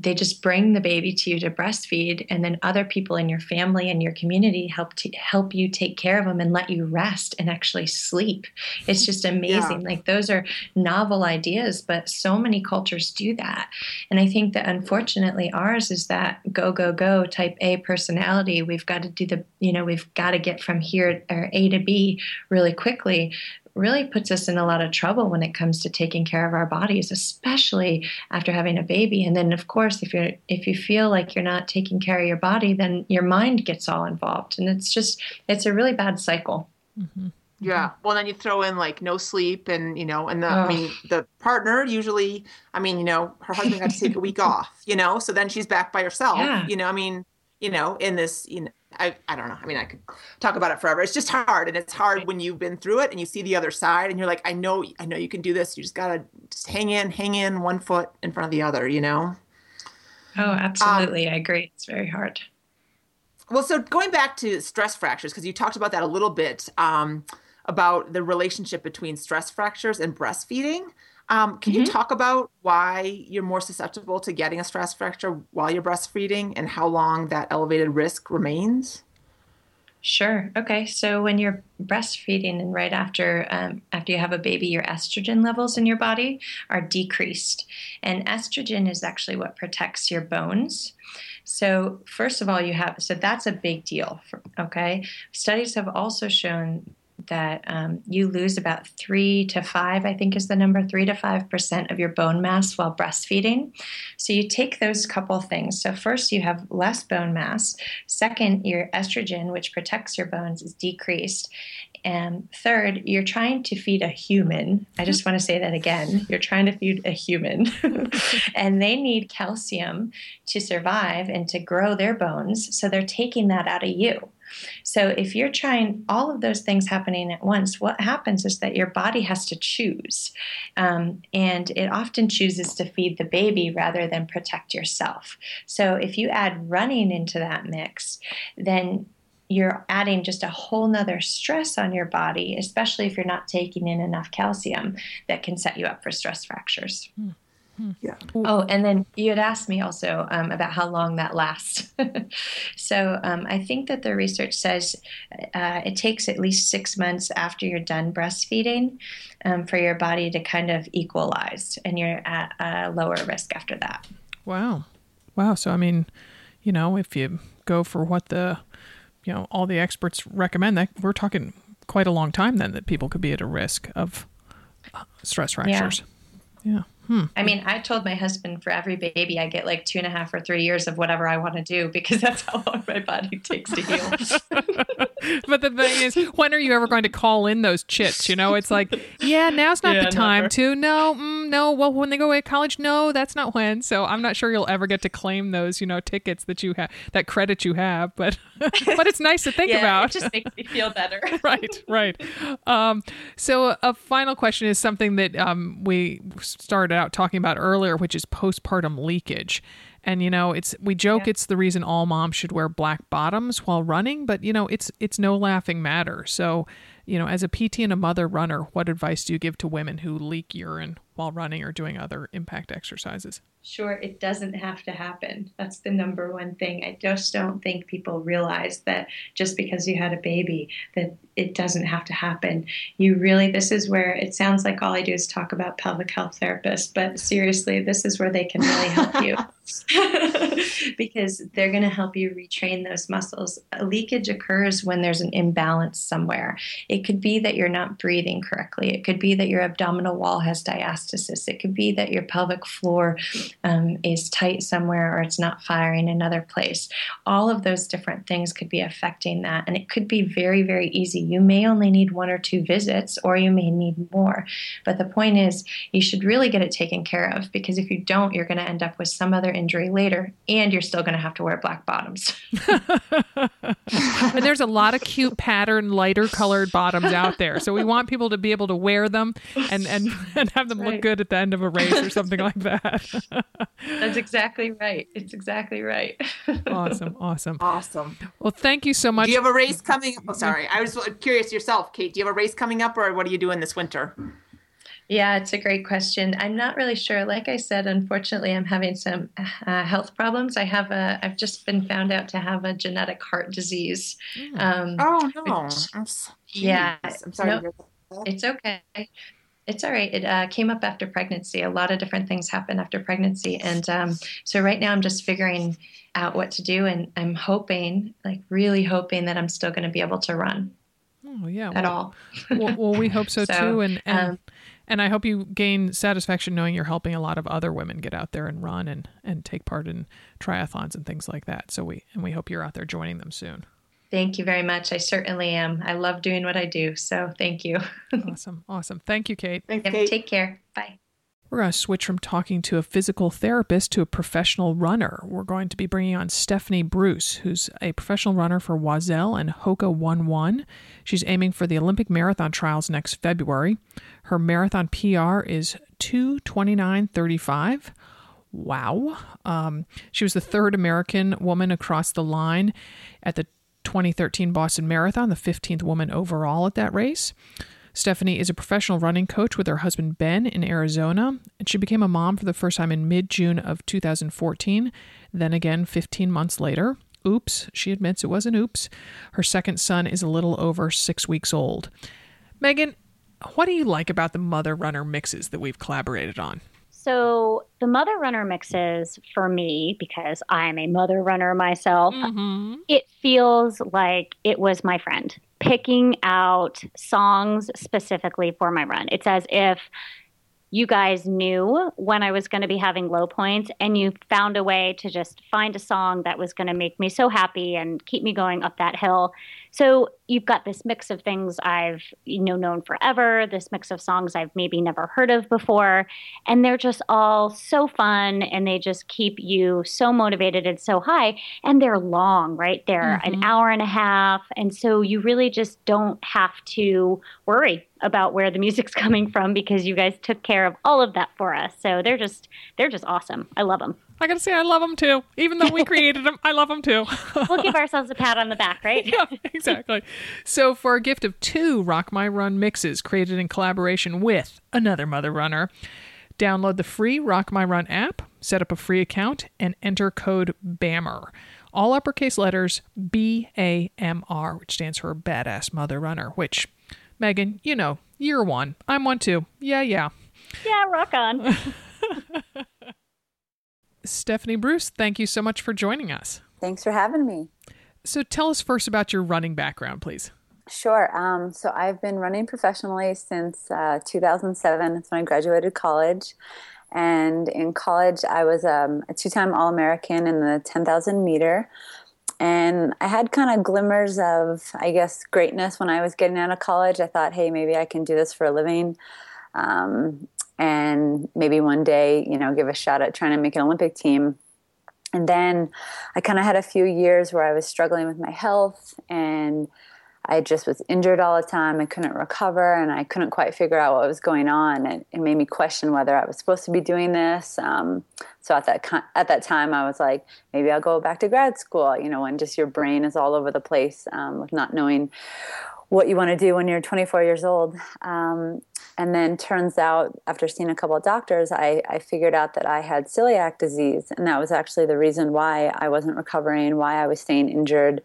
they just bring the baby to you to breastfeed. And then other people in your family and your community help you take care of them and let you rest and actually sleep. It's just amazing. Yeah. Like those are novel ideas, but so many cultures do that. And I think that unfortunately ours is that go, go, go type A personality. We've got to do we've got to get from here or A to B really quickly, really puts us in a lot of trouble when it comes to taking care of our bodies, especially after having a baby. And then of course, if you feel like you're not taking care of your body, then your mind gets all involved. And it's a really bad cycle. Mm-hmm. Yeah. Well, then you throw in like no sleep and, you know, and the partner usually, I mean, you know, her husband had to take a week off, you know, so then she's back by herself, you know, I mean, you know, in this, you know, I don't know. I mean, I could talk about it forever. It's just hard. And it's hard when you've been through it and you see the other side and you're like, I know you can do this. You just got to just hang in one foot in front of the other, you know? Oh, absolutely. I agree. It's very hard. Well, so going back to stress fractures, because you talked about that a little bit, about the relationship between stress fractures and breastfeeding. Can you talk about why you're more susceptible to getting a stress fracture while you're breastfeeding and how long that elevated risk remains? Sure. Okay. So when you're breastfeeding and right after you have a baby, your estrogen levels in your body are decreased. And estrogen is actually what protects your bones. So first of all, that's a big deal. Okay. Studies have also shown that you lose about 3 to 5, I think is the number, 3 to 5% of your bone mass while breastfeeding. So you take those couple things. So first you have less bone mass. Second, your estrogen, which protects your bones, is decreased. And third, you're trying to feed a human. I just want to say that again. You're trying to feed a human. And they need calcium to survive and to grow their bones. So they're taking that out of you. So if you're trying all of those things happening at once, what happens is that your body has to choose. And it often chooses to feed the baby rather than protect yourself. So if you add running into that mix, then you're adding just a whole nother stress on your body, especially if you're not taking in enough calcium that can set you up for stress fractures. Mm. Yeah. Oh, and then you had asked me also about how long that lasts. So I think that the research says it takes at least 6 months after you're done breastfeeding for your body to kind of equalize, and you're at a lower risk after that. Wow. So, I mean, you know, if you go for what all the experts recommend, that we're talking quite a long time then that people could be at a risk of stress fractures. Yeah. I mean, I told my husband for every baby, I get like 2.5 or 3 years of whatever I want to do, because that's how long my body takes to heal. But the thing is, when are you ever going to call in those chits? You know, it's like, yeah, now's not the time to. No. Well, when they go away to college, no, that's not when. So I'm not sure you'll ever get to claim those, you know, tickets that you have, that credit you have. But but it's nice to think about. It just makes me feel better. Right. So a final question is something that we started out talking about earlier, which is postpartum leakage. And, you know, we joke it's the reason all moms should wear black bottoms while running, but, you know, it's no laughing matter. So, you know, as a PT and a mother runner, what advice do you give to women who leak urine while running or doing other impact exercises? Sure. It doesn't have to happen. That's the number one thing. I just don't think people realize that just because you had a baby, that it doesn't have to happen. This is where it sounds like all I do is talk about pelvic health therapists, but seriously, this is where they can really help you. Because they're going to help you retrain those muscles. A leakage occurs when there's an imbalance somewhere. It could be that you're not breathing correctly. It could be that your abdominal wall has diastasis. It could be that your pelvic floor is tight somewhere, or it's not firing another place. All of those different things could be affecting that. And it could be very, very easy. You may only need 1 or 2 visits, or you may need more. But the point is, you should really get it taken care of, because if you don't, you're going to end up with some other injury later, and you're still going to have to wear black bottoms. And there's a lot of cute pattern, lighter colored bottoms out there. So we want people to be able to wear them and have them look good at the end of a race or something like that. That's exactly right. It's exactly right. Awesome. Well, thank you so much. Do you have a race coming up? Oh, sorry. I was curious yourself, Kate, do you have a race coming up, or what are you doing this winter? Yeah, it's a great question. I'm not really sure. Like I said, unfortunately, I'm having some health problems. I've just been found out to have a genetic heart disease. Oh no! I'm sorry. Nope. It's okay. It's all right. It came up after pregnancy. A lot of different things happen after pregnancy. And so right now I'm just figuring out what to do. And I'm hoping, like really hoping, that I'm still going to be able to run. Oh, yeah. At all. Well, we hope so, too. And I hope you gain satisfaction knowing you're helping a lot of other women get out there and run and take part in triathlons and things like that. So we hope you're out there joining them soon. Thank you very much. I certainly am. I love doing what I do. So thank you. Awesome. Thank you, Kate. Thanks, Kate. Take care. Bye. We're going to switch from talking to a physical therapist to a professional runner. We're going to be bringing on Stephanie Bruce, who's a professional runner for Wazelle and Hoka 1-1. She's aiming for the Olympic marathon trials next February. Her marathon PR is 2:29:35. Wow. She was the third American woman across the line at the 2013 Boston Marathon, the 15th woman overall at that race. Stephanie is a professional running coach with her husband, Ben, in Arizona, and she became a mom for the first time in mid-June of 2014, then again 15 months later. Oops, she admits it was an oops. Her second son is a little over 6 weeks old. Megan, what do you like about the Mother Runner mixes that we've collaborated on? So the Mother Runner mixes, for me, because I'm a mother runner myself, It feels like it was my friend picking out songs specifically for my run. It's as if you guys knew when I was going to be having low points, and you found a way to just find a song that was going to make me so happy and keep me going up that hill. So you've got this mix of things I've known forever, this mix of songs I've maybe never heard of before, and they're just all so fun, and they just keep you so motivated and so high. And they're long, right? They're an hour and a half, and so you really just don't have to worry about where the music's coming from, because you guys took care of all of that for us. So they're just awesome. I love them. I got to say, I love them too. Even though we created them, I love them too. We'll give ourselves a pat on the back, right? Yeah, exactly. So for a gift of 2 Rock My Run mixes created in collaboration with another Mother Runner, download the free Rock My Run app, set up a free account, and enter code BAMR. All uppercase letters, B-A-M-R, which stands for Badass Mother Runner, which, Megan, you know, you're one. I'm one too. Yeah. Yeah, rock on. Stephanie Bruce, thank you so much for joining us. Thanks for having me. So tell us first about your running background, please. Sure. So I've been running professionally since 2007. That's when I graduated college. And in college, I was a two-time All-American in the 10,000 meter. And I had kind of glimmers of, I guess, greatness when I was getting out of college. I thought, hey, maybe I can do this for a living. And maybe one day, you know, give a shot at trying to make an Olympic team. And then I kind of had a few years where I was struggling with my health, and I just was injured all the time. I couldn't recover, and I couldn't quite figure out what was going on. It made me question whether I was supposed to be doing this. So at that time, I was like, maybe I'll go back to grad school, you know, when just your brain is all over the place with not knowing what you want to do when you're 24 years old. And then turns out, after seeing a couple of doctors, I figured out that I had celiac disease, and that was actually the reason why I wasn't recovering, why I was staying injured.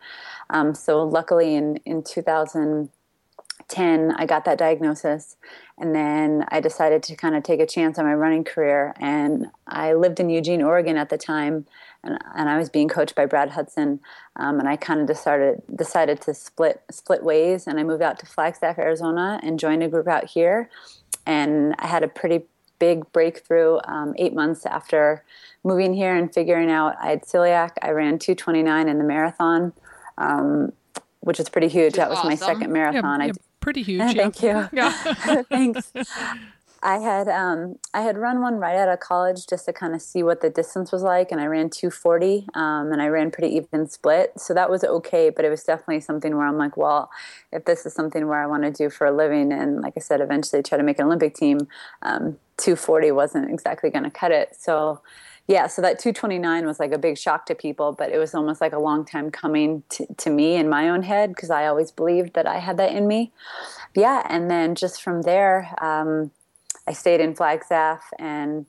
So luckily in 2010, I got that diagnosis, and then I decided to kind of take a chance on my running career. And I lived in Eugene, Oregon at the time, and I was being coached by Brad Hudson, and I kind of decided to split ways, and I moved out to Flagstaff, Arizona, and joined a group out here. And I had a pretty big breakthrough 8 months after moving here and figuring out I had celiac. I ran 2:29 in the marathon, which is pretty huge. That was awesome. My second marathon. Yeah, pretty huge. Thank you. Yeah. Thanks. I had run one right out of college just to kind of see what the distance was like, and I ran 2:40, and I ran pretty even split. So that was okay, but it was definitely something where I'm like, well, if this is something where I want to do for a living, and like I said, eventually try to make an Olympic team, 2:40 wasn't exactly going to cut it. So yeah, so that 2:29 was like a big shock to people, but it was almost like a long time coming to me in my own head, because I always believed that I had that in me. Yeah, and then just from there, I stayed in Flagstaff, and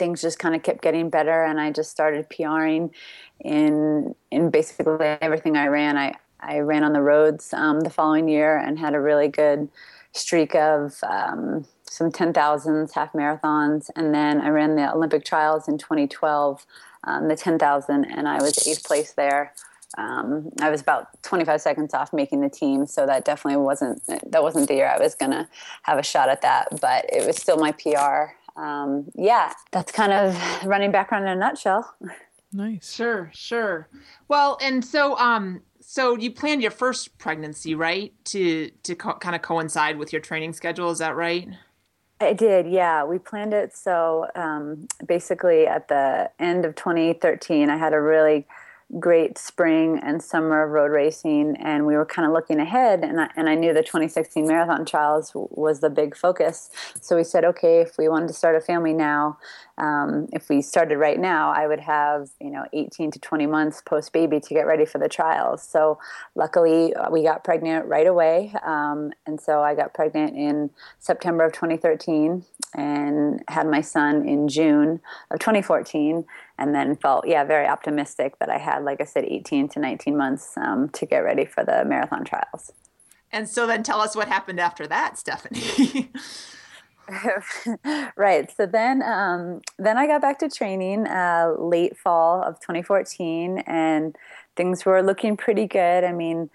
things just kind of kept getting better, and I just started PRing in basically everything I ran. I ran on the roads the following year, and had a really good streak of some 10,000s, half marathons, and then I ran the Olympic trials in 2012, the 10,000, and I was 8th place there. I was about 25 seconds off making the team, so that definitely wasn't the year I was gonna have a shot at that, but it was still my PR. Yeah, that's kind of running background in a nutshell. Nice. Sure. Well, and so you planned your first pregnancy, right? To kind of coincide with your training schedule, is that right? I did, yeah. We planned it so basically at the end of 2013, I had a really great spring and summer of road racing, and we were kind of looking ahead, and I knew the 2016 marathon trials was the big focus. So we said, okay, if we wanted to start a family now, if we started right now, I would have 18 to 20 months post baby to get ready for the trials. So luckily we got pregnant right away, and so I got pregnant in September of 2013 and had my son in June of 2014, and then felt very optimistic that I had, like I said, 18 to 19 months to get ready for the marathon trials. And so then tell us what happened after that, Stephanie. Right. So then I got back to training late fall of 2014, and things were looking pretty good. I mean,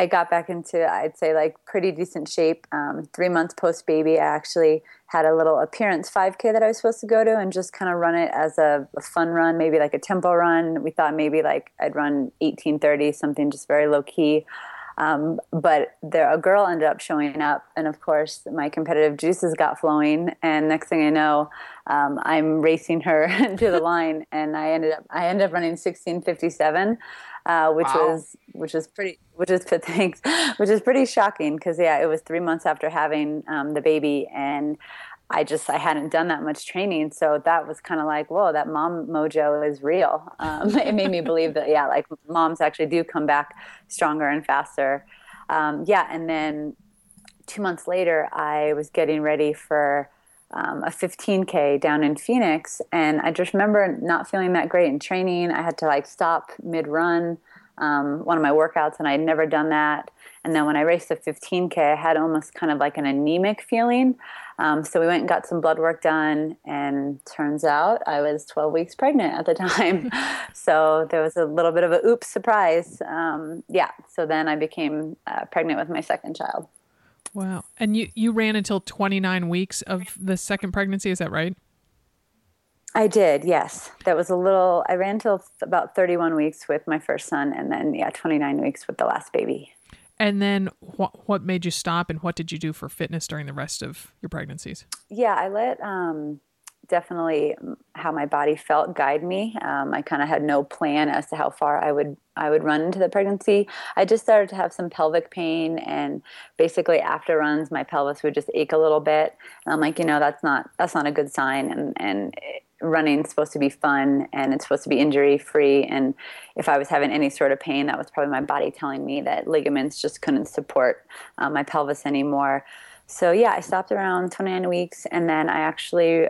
I got back into, I'd say, like pretty decent shape. 3 months post-baby, I actually had a little appearance 5K that I was supposed to go to and just kind of run it as a fun run, maybe like a tempo run. We thought maybe like I'd run 18:30, something just very low-key. But a girl ended up showing up, and of course my competitive juices got flowing, and next thing I know, I'm racing her to the line, and I ended up running 16:57, which was pretty shocking, because it was 3 months after having the baby, and I hadn't done that much training, so that was kind of like, whoa, that mom mojo is real. It made me believe that, like moms actually do come back stronger and faster. And then 2 months later, I was getting ready for a 15K down in Phoenix, and I just remember not feeling that great in training. I had to stop mid-run one of my workouts, and I'd never done that. And then when I raced the 15K, I had almost kind of like an anemic feeling. So we went and got some blood work done, and turns out I was 12 weeks pregnant at the time. So there was a little bit of a oops surprise. So then I became pregnant with my second child. Wow. And you ran until 29 weeks of the second pregnancy, is that right? I did, yes. That was a little, I ran till about 31 weeks with my first son, and then, 29 weeks with the last baby. And then what made you stop, and what did you do for fitness during the rest of your pregnancies? Yeah, I let definitely how my body felt guide me. I kind of had no plan as to how far I would run into the pregnancy. I just started to have some pelvic pain, and basically after runs, my pelvis would just ache a little bit. And I'm like, that's not a good sign. And running is supposed to be fun, and it's supposed to be injury-free. And if I was having any sort of pain, that was probably my body telling me that ligaments just couldn't support my pelvis anymore. So yeah, I stopped around 29 weeks, and then I actually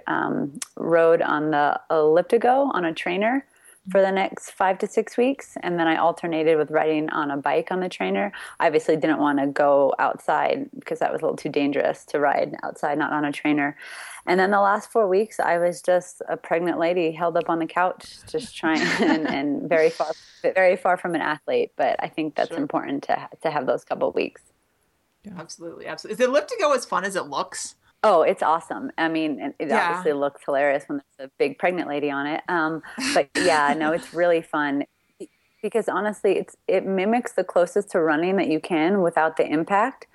rode on the ElliptiGO on a trainer for the next 5 to 6 weeks, and then I alternated with riding on a bike on the trainer. I obviously didn't want to go outside because that was a little too dangerous to ride outside, not on a trainer. And then the last 4 weeks, I was just a pregnant lady held up on the couch, just trying and very far from an athlete. But I think that's important to have those couple of weeks. Yeah. Absolutely. Is ElliptiGO as fun as it looks? Oh, it's awesome. I mean, it obviously looks hilarious when there's a big pregnant lady on it. But yeah, no, it's really fun because honestly, it mimics the closest to running that you can without the impact.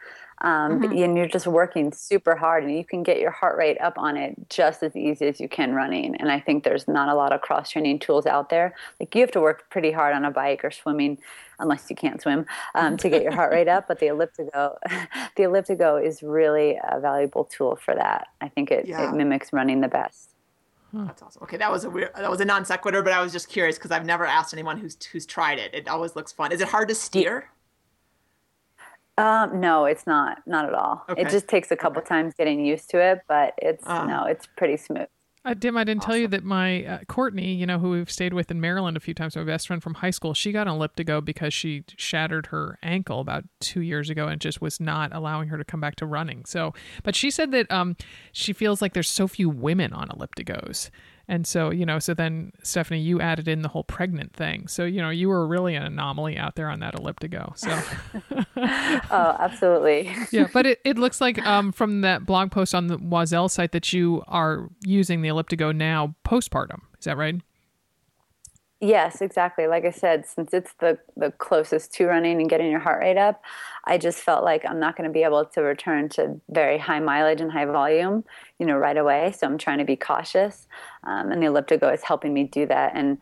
And you're just working super hard, and you can get your heart rate up on it just as easy as you can running. And I think there's not a lot of cross training tools out there. Like, you have to work pretty hard on a bike or swimming, unless you can't swim, to get your heart rate up. But the ElliptiGO is really a valuable tool for that. I think it mimics running the best. That's awesome. Okay, that was a non sequitur, but I was just curious because I've never asked anyone who's tried it. It always looks fun. Is it hard to steer? No, it's not at all. Okay. It just takes a couple times getting used to it, but it's pretty smooth. Dim, I didn't tell you that my Courtney, who we've stayed with in Maryland a few times, my best friend from high school, she got on ElliptiGO because she shattered her ankle about 2 years ago and just was not allowing her to come back to running. So, but she said that she feels like there's so few women on ElliptiGOs. And so, so then Stephanie, you added in the whole pregnant thing. So, you were really an anomaly out there on that ElliptiGO. So, oh, absolutely. Yeah. But it looks like from that blog post on the Wazelle site that you are using the ElliptiGO now postpartum. Is that right? Yes, exactly. Like I said, since it's the closest to running and getting your heart rate up, I just felt like I'm not going to be able to return to very high mileage and high volume, right away. So I'm trying to be cautious. And the ElliptiGO is helping me do that. And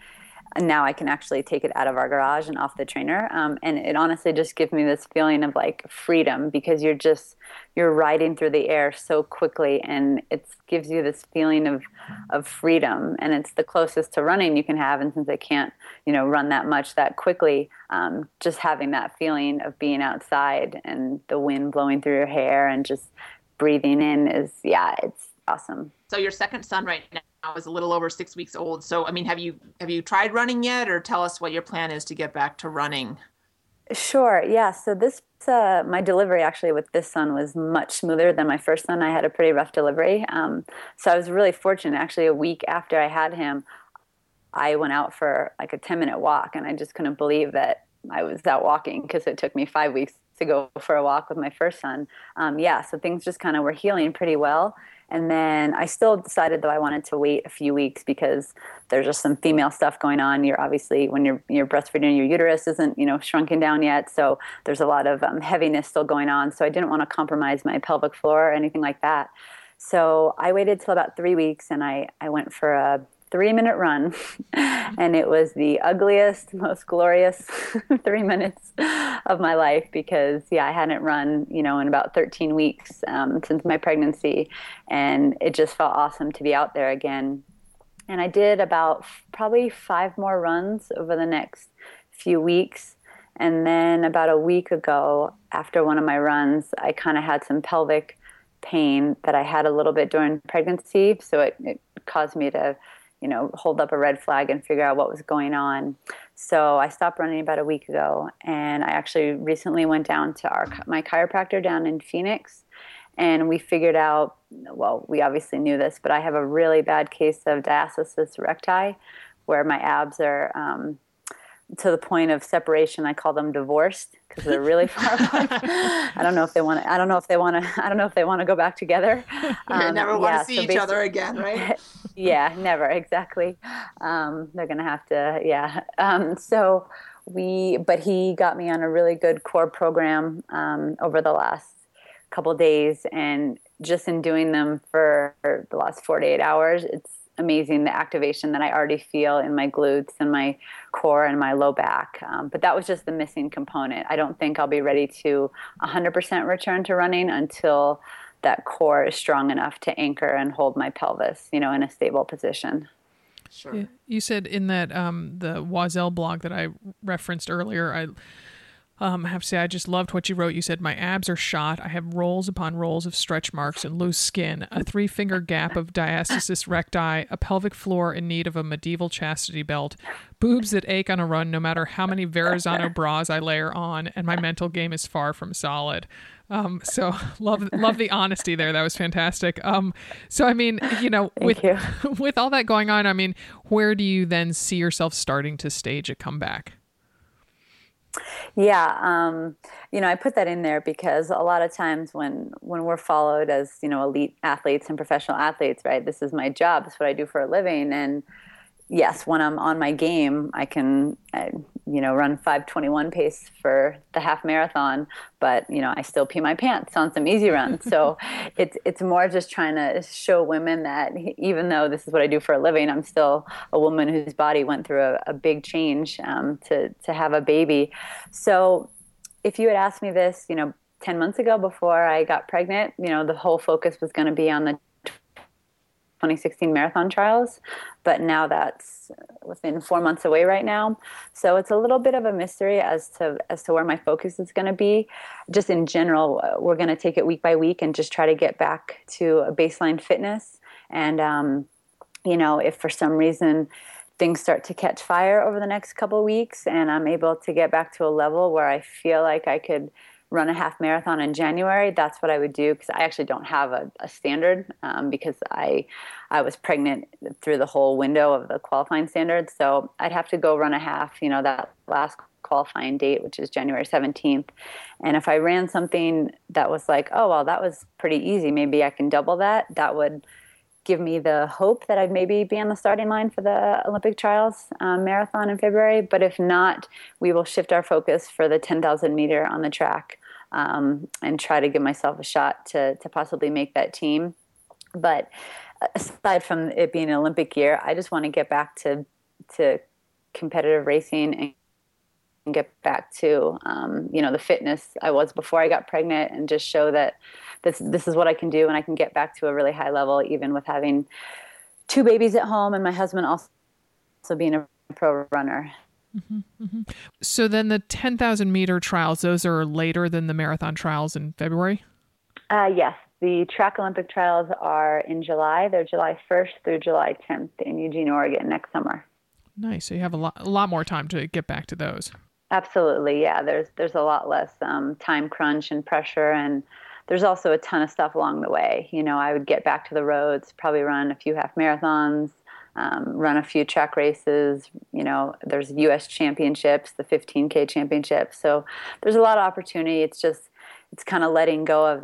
now I can actually take it out of our garage and off the trainer. And it honestly just gives me this feeling of like freedom, because you're riding through the air so quickly, and it gives you this feeling of freedom. And it's the closest to running you can have. And since I can't, run that much that quickly, just having that feeling of being outside and the wind blowing through your hair and just breathing in it's awesome. So your second son right now is a little over 6 weeks old. So, I mean, have you tried running yet, or tell us what your plan is to get back to running? Sure. Yeah. So this, my delivery actually with this son was much smoother than my first son. I had a pretty rough delivery. So I was really fortunate. Actually, a week after I had him, I went out for like a 10-minute walk, and I just couldn't believe that I was out walking, because it took me 5 weeks to go for a walk with my first son. So things just kind of were healing pretty well. And then I still decided, though, I wanted to wait a few weeks because there's just some female stuff going on. You're obviously, when you're breastfeeding, your uterus isn't, shrunken down yet. So there's a lot of heaviness still going on. So I didn't want to compromise my pelvic floor or anything like that. So I waited till about 3 weeks, and I went for a 3-minute run, and it was the ugliest, most glorious 3 minutes of my life, because I hadn't run in about 13 weeks since my pregnancy, and it just felt awesome to be out there again. And I did about probably 5 more runs over the next few weeks, and then about a week ago, after one of my runs, I kind of had some pelvic pain that I had a little bit during pregnancy, so it caused me to hold up a red flag and figure out what was going on. So I stopped running about a week ago, and I actually recently went down to my chiropractor down in Phoenix, and we figured out, well, we obviously knew this, but I have a really bad case of diastasis recti, where my abs are to the point of separation. I call them divorced, because they're really far apart. I don't know if they want to go back together. You never want to see each other again, right? Yeah, never. Exactly. They're going to have to. Yeah. But he got me on a really good core program over the last couple of days, and just in doing them for the last 48 hours, it's amazing the activation that I already feel in my glutes and my core and my low back. But that was just the missing component. I don't think I'll be ready to 100% return to running until that core is strong enough to anchor and hold my pelvis, in a stable position. Sure. You said in that the Wazelle blog that I referenced earlier, I have to say, I just loved what you wrote. You said, my abs are shot. I have rolls upon rolls of stretch marks and loose skin, a 3-finger gap of diastasis recti, a pelvic floor in need of a medieval chastity belt, boobs that ache on a run no matter how many Verrazano bras I layer on, and my mental game is far from solid. So love the honesty there. That was fantastic. So, I mean, with all that going on, I mean, where do you then see yourself starting to stage a comeback? Yeah. I put that in there because a lot of times when we're followed as, elite athletes and professional athletes, right, this is my job. It's what I do for a living. And yes, when I'm on my game, I can, run 5:21 pace for the half marathon, but I still pee my pants on some easy runs. So it's more just trying to show women that even though this is what I do for a living, I'm still a woman whose body went through a big change to have a baby. So if you had asked me this, 10 months ago before I got pregnant, the whole focus was going to be on the 2016 marathon trials, but now that's within 4 months away right now. So it's a little bit of a mystery as to where my focus is going to be. Just in general, we're going to take it week by week and just try to get back to a baseline fitness. And, if for some reason things start to catch fire over the next couple of weeks and I'm able to get back to a level where I feel like I could run a half marathon in January, that's what I would do, because I actually don't have a standard because I was pregnant through the whole window of the qualifying standard. So I'd have to go run a half, that last qualifying date, which is January 17th. And if I ran something that was like, oh, well, that was pretty easy, maybe I can double that, that would give me the hope that I'd maybe be on the starting line for the Olympic trials marathon in February. But if not, we will shift our focus for the 10,000 meter on the track. And try to give myself a shot to possibly make that team. But aside from it being an Olympic year, I just want to get back to competitive racing and get back to the fitness I was before I got pregnant, and just show that this is what I can do, and I can get back to a really high level, even with having 2 babies at home and my husband also being a pro runner. Mm-hmm, mm-hmm. So then the 10,000 meter trials, those are later than the marathon trials in February? Yes. The track Olympic trials are in July. They're July 1st through July 10th in Eugene, Oregon next summer. Nice. So you have a lot more time to get back to those. Absolutely. Yeah. There's a lot less time crunch and pressure, and there's also a ton of stuff along the way. I would get back to the roads, probably run a few half marathons, run a few track races. There's U.S. championships, the 15K championship. So there's a lot of opportunity. It's kind of letting go of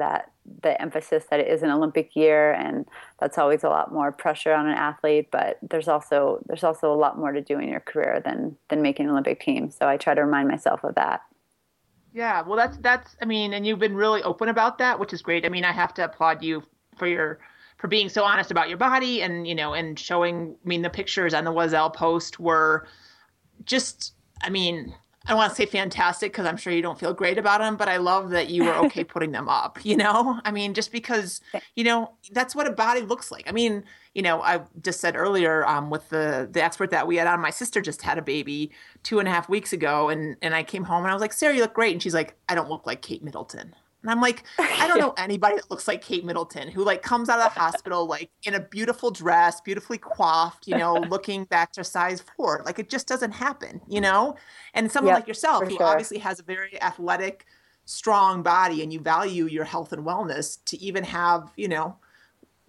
the emphasis that it is an Olympic year, and that's always a lot more pressure on an athlete. But there's also a lot more to do in your career than making an Olympic team. So I try to remind myself of that. Yeah, well, that's. I mean, and you've been really open about that, which is great. I mean, I have to applaud you for being so honest about your body and, and showing, the pictures on the Wazelle post were just, I don't want to say fantastic, because I'm sure you don't feel great about them, but I love that you were okay putting them up, just because, that's what a body looks like. I just said earlier with the expert that we had on, my sister just had a baby 2.5 weeks ago, and I came home and I was like, Sarah, you look great. And she's like, I don't look like Kate Middleton. And I'm like, I don't know anybody that looks like Kate Middleton, who comes out of the hospital, in a beautiful dress, beautifully coiffed, looking back to size 4. It just doesn't happen, And someone like yourself, who obviously has a very athletic, strong body, and you value your health and wellness, to even have,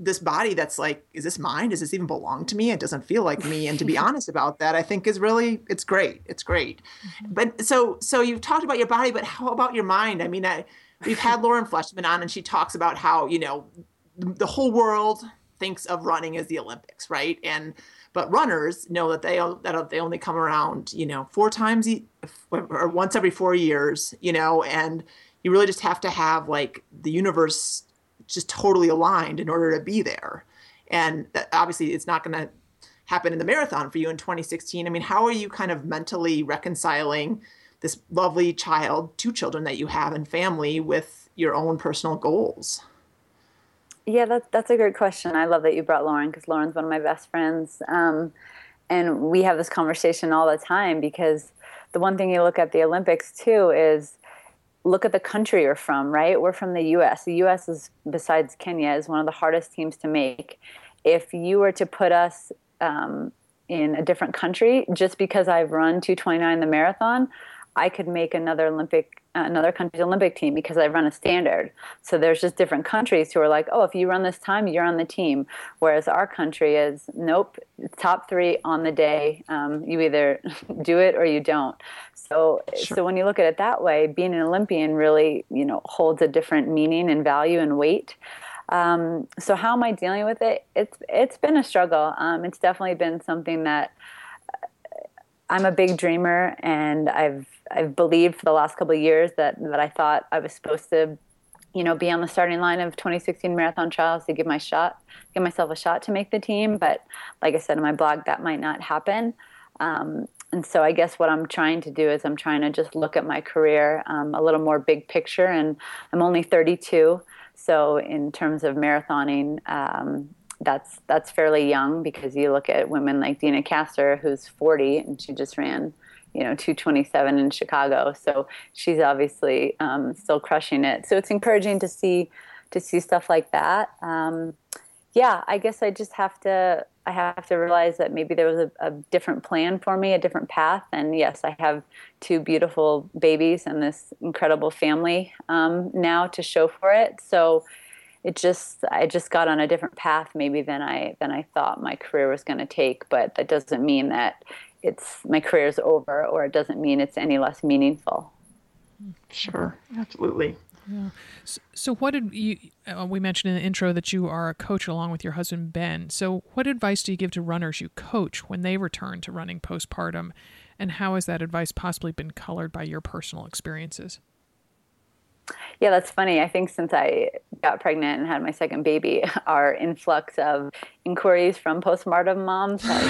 this body that's like, is this mine? Does this even belong to me? It doesn't feel like me. And to be honest about that, I think is really, it's great. It's great. Mm-hmm. But so you've talked about your body, but how about your mind? We've had Lauren Fleshman on, and she talks about how, the whole world thinks of running as the Olympics, right? And but runners know that they only come around, you know, once every 4 years, you know, and you really just have to have like the universe just totally aligned in order to be there. And that, obviously it's not going to happen in the marathon for you in 2016. I mean, how are you kind of mentally reconciling this lovely child, 2 children that you have and family with your own personal goals? Yeah, that's a great question. I love that you brought Lauren because Lauren's one of my best friends. And we have this conversation all the time because the one thing you look at the Olympics too is look at the country you're from, right? We're from the U.S. The U.S. is, besides Kenya, is one of the hardest teams to make. If you were to put us in a different country, just because I've run 2:29 the marathon, I could make another country's Olympic team because I run a standard. So there's just different countries who are like, oh, if you run this time, you're on the team. Whereas our country is, nope, top 3 on the day. You either do it or you don't. So, sure. So when you look at it that way, being an Olympian really, you know, holds a different meaning and value and weight. So how am I dealing with it? It's been a struggle. It's definitely been something that I'm a big dreamer, and I've believed for the last couple of years that I thought I was supposed to, you know, be on the starting line of 2016 marathon trials to give myself a shot to make the team. But like I said in my blog, that might not happen. And so I guess what I'm trying to do is I'm trying to just look at my career a little more big picture. And I'm only 32, so in terms of marathoning, that's fairly young because you look at women like Dina Kasser, who's 40, and she just ran, you know, 2:27 in Chicago. So she's obviously still crushing it. So it's encouraging to see stuff like that. Yeah, I guess I just have to realize that maybe there was a different plan for me, a different path. And yes, I have 2 beautiful babies and this incredible family now to show for it. So I just got on a different path maybe than I thought my career was going to take, but that doesn't mean that my career's over, or it doesn't mean it's any less meaningful. Sure, absolutely. Yeah. So what did you? We mentioned in the intro that you are a coach along with your husband Ben. So what advice do you give to runners you coach when they return to running postpartum, and how has that advice possibly been colored by your personal experiences? Yeah, that's funny. I think since I got pregnant and had my second baby, our influx of inquiries from postpartum moms has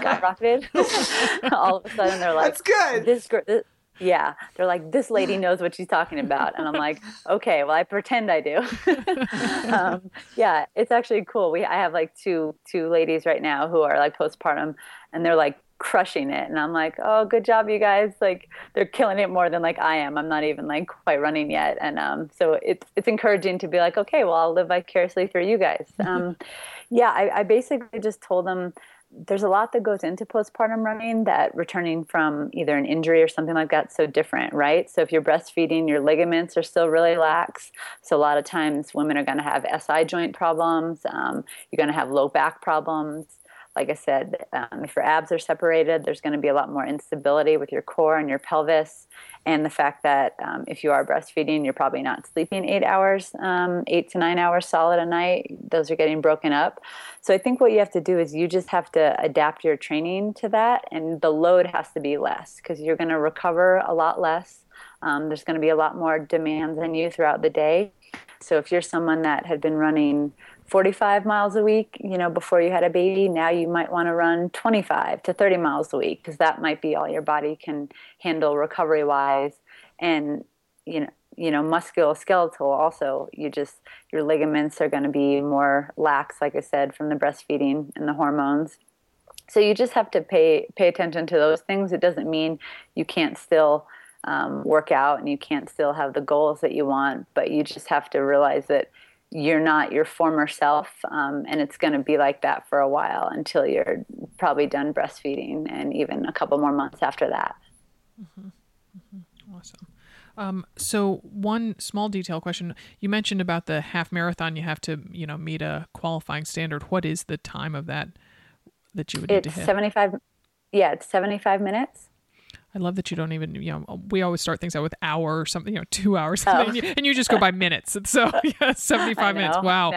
skyrocketed. All of a sudden, they're like, "That's good." Yeah, they're like, this lady knows what she's talking about. And I'm like, okay, well, I pretend I do. Yeah, it's actually cool. I have like two ladies right now who are like postpartum, and they're like crushing it. And I'm like, oh, good job, you guys. Like, they're killing it more than like I am. I'm not even like quite running yet. And so it's encouraging to be like, okay, well, I'll live vicariously through you guys. Yeah, I basically just told them, there's a lot that goes into postpartum running that returning from either an injury or something like that's so different, right? So if you're breastfeeding, your ligaments are still really lax. So a lot of times women are going to have SI joint problems. You're going to have low back problems. Like I said, if your abs are separated, there's going to be a lot more instability with your core and your pelvis. And the fact that if you are breastfeeding, you're probably not sleeping 8 hours, 8 to 9 hours solid a night. Those are getting broken up. So I think what you have to do is you just have to adapt your training to that. And the load has to be less because you're going to recover a lot less. There's going to be a lot more demands on you throughout the day. So if you're someone that had been running 45 miles a week, you know, before you had a baby, now you might want to run 25 to 30 miles a week because that might be all your body can handle recovery wise. And, you know, musculoskeletal also, your ligaments are going to be more lax, like I said, from the breastfeeding and the hormones. So you just have to pay attention to those things. It doesn't mean you can't still work out and you can't still have the goals that you want, but you just have to realize that you're not your former self, and it's going to be like that for a while until you're probably done breastfeeding, and even a couple more months after that. Mm-hmm. Mm-hmm. Awesome. So one small detail question. You mentioned about the half marathon, you have to, you know, meet a qualifying standard. What is the time of that you would need to hit? It's 75 minutes. I love that you don't even, you know, we always start things out with hour or something, you know, 2 hours. Oh. And you just go by minutes. And so, yeah, 75 minutes. Wow.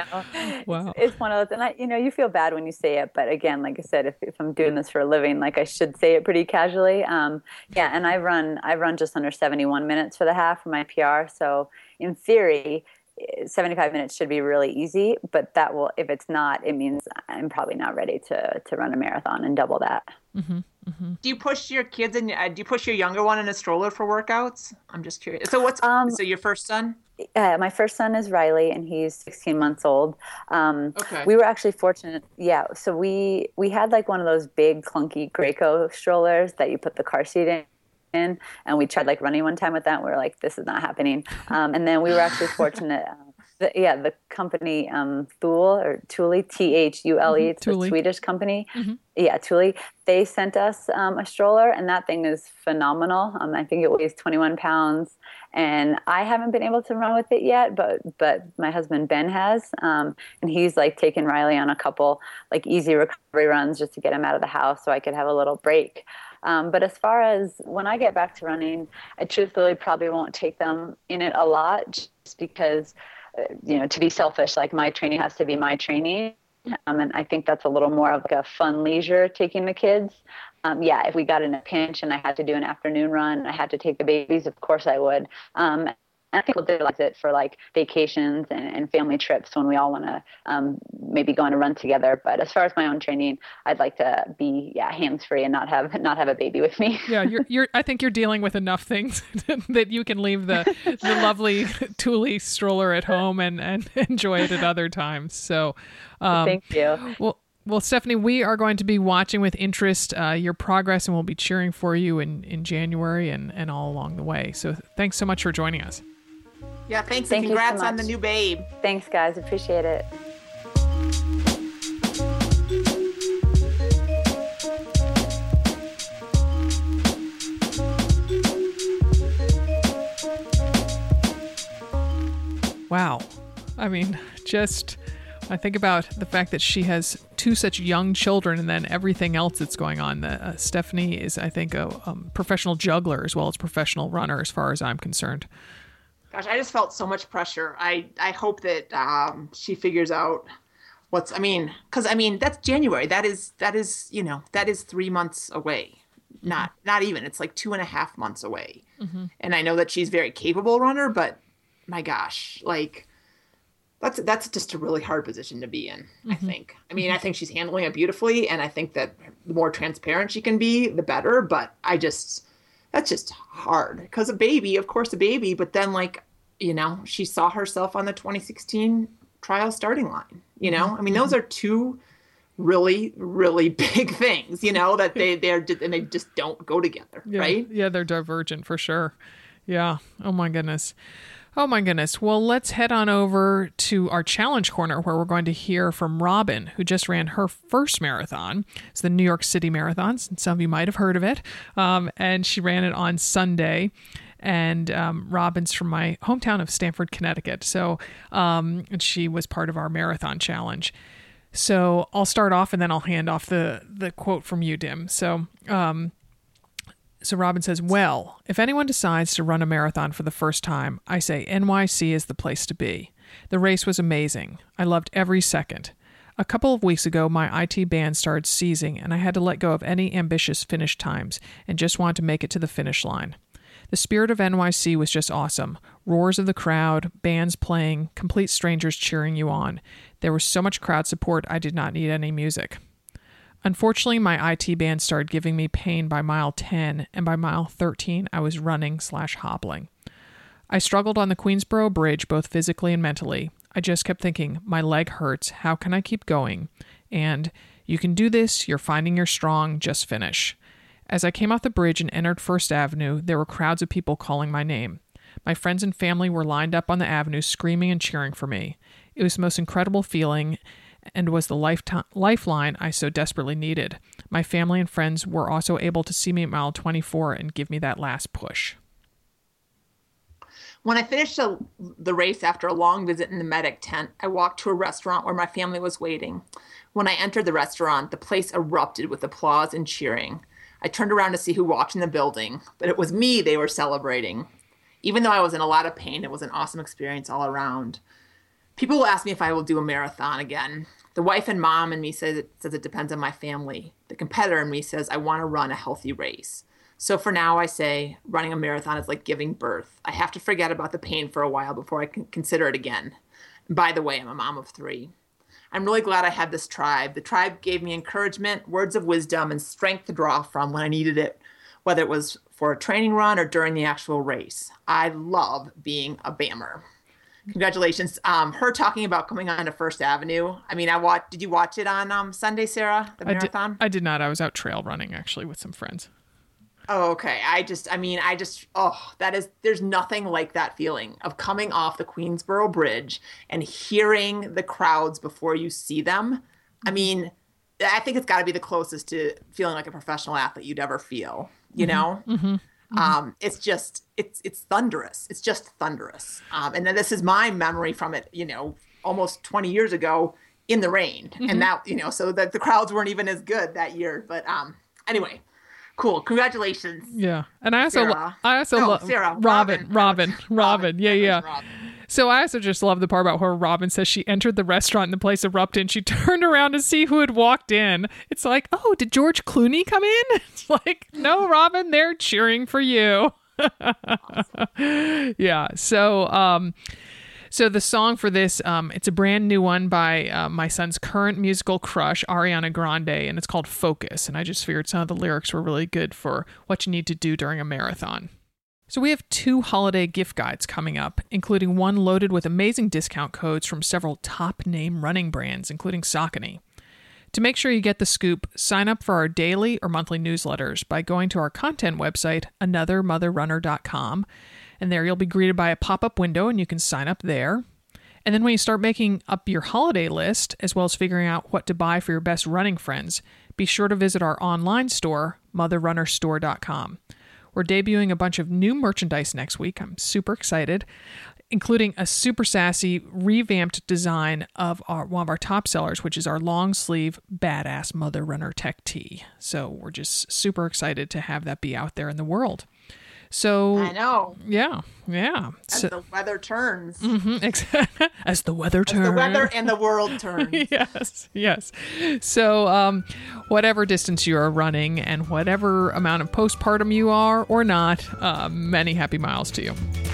It's one of those. And I, you know, you feel bad when you say it. But again, like I said, if I'm doing this for a living, like I should say it pretty casually. Yeah. And I run just under 71 minutes for the half for my PR. So in theory, 75 minutes should be really easy, but that will, if it's not, it means I'm probably not ready to run a marathon and double that. Mm-hmm. Mm-hmm. Do you push your kids and do you push your younger one in a stroller for workouts? I'm just curious. So what's, so your first son? My first son is Riley and he's 16 months old. Okay. We were actually fortunate. Yeah. So we had like one of those big clunky Graco strollers that you put the car seat in, and we tried like running one time with that, and we were like, this is not happening. And then we were actually fortunate. The company Thule or Thule, Thule, it's a Swedish company. Mm-hmm. Yeah, Thule. They sent us a stroller, and that thing is phenomenal. I think it weighs 21 pounds, and I haven't been able to run with it yet, but my husband Ben has, and he's like taken Riley on a couple like easy recovery runs just to get him out of the house so I could have a little break. But as far as when I get back to running, I truthfully probably won't take them in it a lot just because, you know, to be selfish, like my training has to be my training. And I think that's a little more of like a fun leisure taking the kids. Yeah, if we got in a pinch and I had to do an afternoon run, and I had to take the babies, of course I would. And I think we'll utilize it for like vacations and family trips when we all want to maybe go on a run together. But as far as my own training, I'd like to be hands-free and not have a baby with me. Yeah, you're. I think you're dealing with enough things that you can leave the lovely Thule stroller at home and enjoy it at other times. So, thank you. Well, Stephanie, we are going to be watching with interest your progress, and we'll be cheering for you in January and all along the way. So thanks so much for joining us. Yeah, thanks. Thank and congrats so on the new babe. Thanks, guys. Appreciate it. Wow. I mean, just... I think about the fact that she has two such young children and then everything else that's going on. Stephanie is, I think, a professional juggler as well as professional runner as far as I'm concerned. Gosh, I just felt so much pressure. I hope that she figures out that's January. That is, you know, that is 3 months away. Not even. It's like 2.5 months away. Mm-hmm. And I know that she's a very capable runner, but my gosh, like... That's just a really hard position to be in, mm-hmm. I think. I mean, I think she's handling it beautifully, and I think that the more transparent she can be, the better. But that's just hard. Because a baby, but then, like, you know, she saw herself on the 2016 trial starting line, you know? I mean, those are two really, really big things, you know, that they just don't go together, yeah, right? Yeah, they're divergent for sure. Yeah. Oh, my goodness. Well, let's head on over to our challenge corner where we're going to hear from Robin, who just ran her first marathon. It's the New York City Marathon. Some of you might have heard of it. And she ran it on Sunday. And Robin's from my hometown of Stamford, Connecticut. So and she was part of our marathon challenge. So I'll start off and then I'll hand off the quote from you, Dim. So Robin says, well, if anyone decides to run a marathon for the first time, I say NYC is the place to be. The race was amazing. I loved every second. A couple of weeks ago, my IT band started seizing, and I had to let go of any ambitious finish times and just want to make it to the finish line. The spirit of NYC was just awesome. Roars of the crowd, bands playing, complete strangers cheering you on. There was so much crowd support, I did not need any music. Unfortunately, my IT band started giving me pain by mile 10, and by mile 13, I was running/hobbling. I struggled on the Queensboro Bridge both physically and mentally. I just kept thinking, my leg hurts, how can I keep going? And, you can do this, you're finding you're strong, just finish. As I came off the bridge and entered First Avenue, there were crowds of people calling my name. My friends and family were lined up on the avenue screaming and cheering for me. It was the most incredible feeling, and was the lifeline I so desperately needed. My family and friends were also able to see me at mile 24 and give me that last push. When I finished the race after a long visit in the medic tent, I walked to a restaurant where my family was waiting. When I entered the restaurant, the place erupted with applause and cheering. I turned around to see who walked in the building, but it was me they were celebrating. Even though I was in a lot of pain, it was an awesome experience all around. People will ask me if I will do a marathon again. The wife and mom in me says it depends on my family. The competitor in me says I want to run a healthy race. So for now, I say running a marathon is like giving birth. I have to forget about the pain for a while before I can consider it again. By the way, I'm a mom of 3. I'm really glad I had this tribe. The tribe gave me encouragement, words of wisdom, and strength to draw from when I needed it, whether it was for a training run or during the actual race. I love being a BAMR. Congratulations. Her talking about coming on to First Avenue. I mean, did you watch it on Sunday, Sarah, the marathon? I did not. I was out trail running, actually, with some friends. Oh, okay. There's nothing like that feeling of coming off the Queensboro Bridge and hearing the crowds before you see them. I mean, I think it's got to be the closest to feeling like a professional athlete you'd ever feel, you know? Mm-hmm. Mm-hmm. It's thunderous. It's just thunderous. And then this is my memory from it, you know, almost 20 years ago in the rain. Mm-hmm. And that, you know, so that the crowds weren't even as good that year. But anyway. Cool. Congratulations. Yeah. And I also love Robin. Yeah. Robin. So I also just love the part about where Robin says she entered the restaurant and the place erupted and she turned around to see who had walked in. It's like, oh, did George Clooney come in? It's like, no, Robin, they're cheering for you. Awesome. Yeah. So the song for this, it's a brand new one by my son's current musical crush, Ariana Grande, and it's called Focus. And I just figured some of the lyrics were really good for what you need to do during a marathon. So we have 2 holiday gift guides coming up, including one loaded with amazing discount codes from several top name running brands, including Saucony. To make sure you get the scoop, sign up for our daily or monthly newsletters by going to our content website, anothermotherrunner.com. And there you'll be greeted by a pop-up window and you can sign up there. And then when you start making up your holiday list, as well as figuring out what to buy for your best running friends, be sure to visit our online store, motherrunnerstore.com. We're debuting a bunch of new merchandise next week. I'm super excited, including a super sassy revamped design of one of our top sellers, which is our long sleeve badass Mother Runner tech tee. So we're just super excited to have that be out there in the world. So I know. Yeah. As the weather turns. Mm-hmm. As the weather turns. As the weather and the world turns. Yes. So whatever distance you are running and whatever amount of postpartum you are or not, many happy miles to you.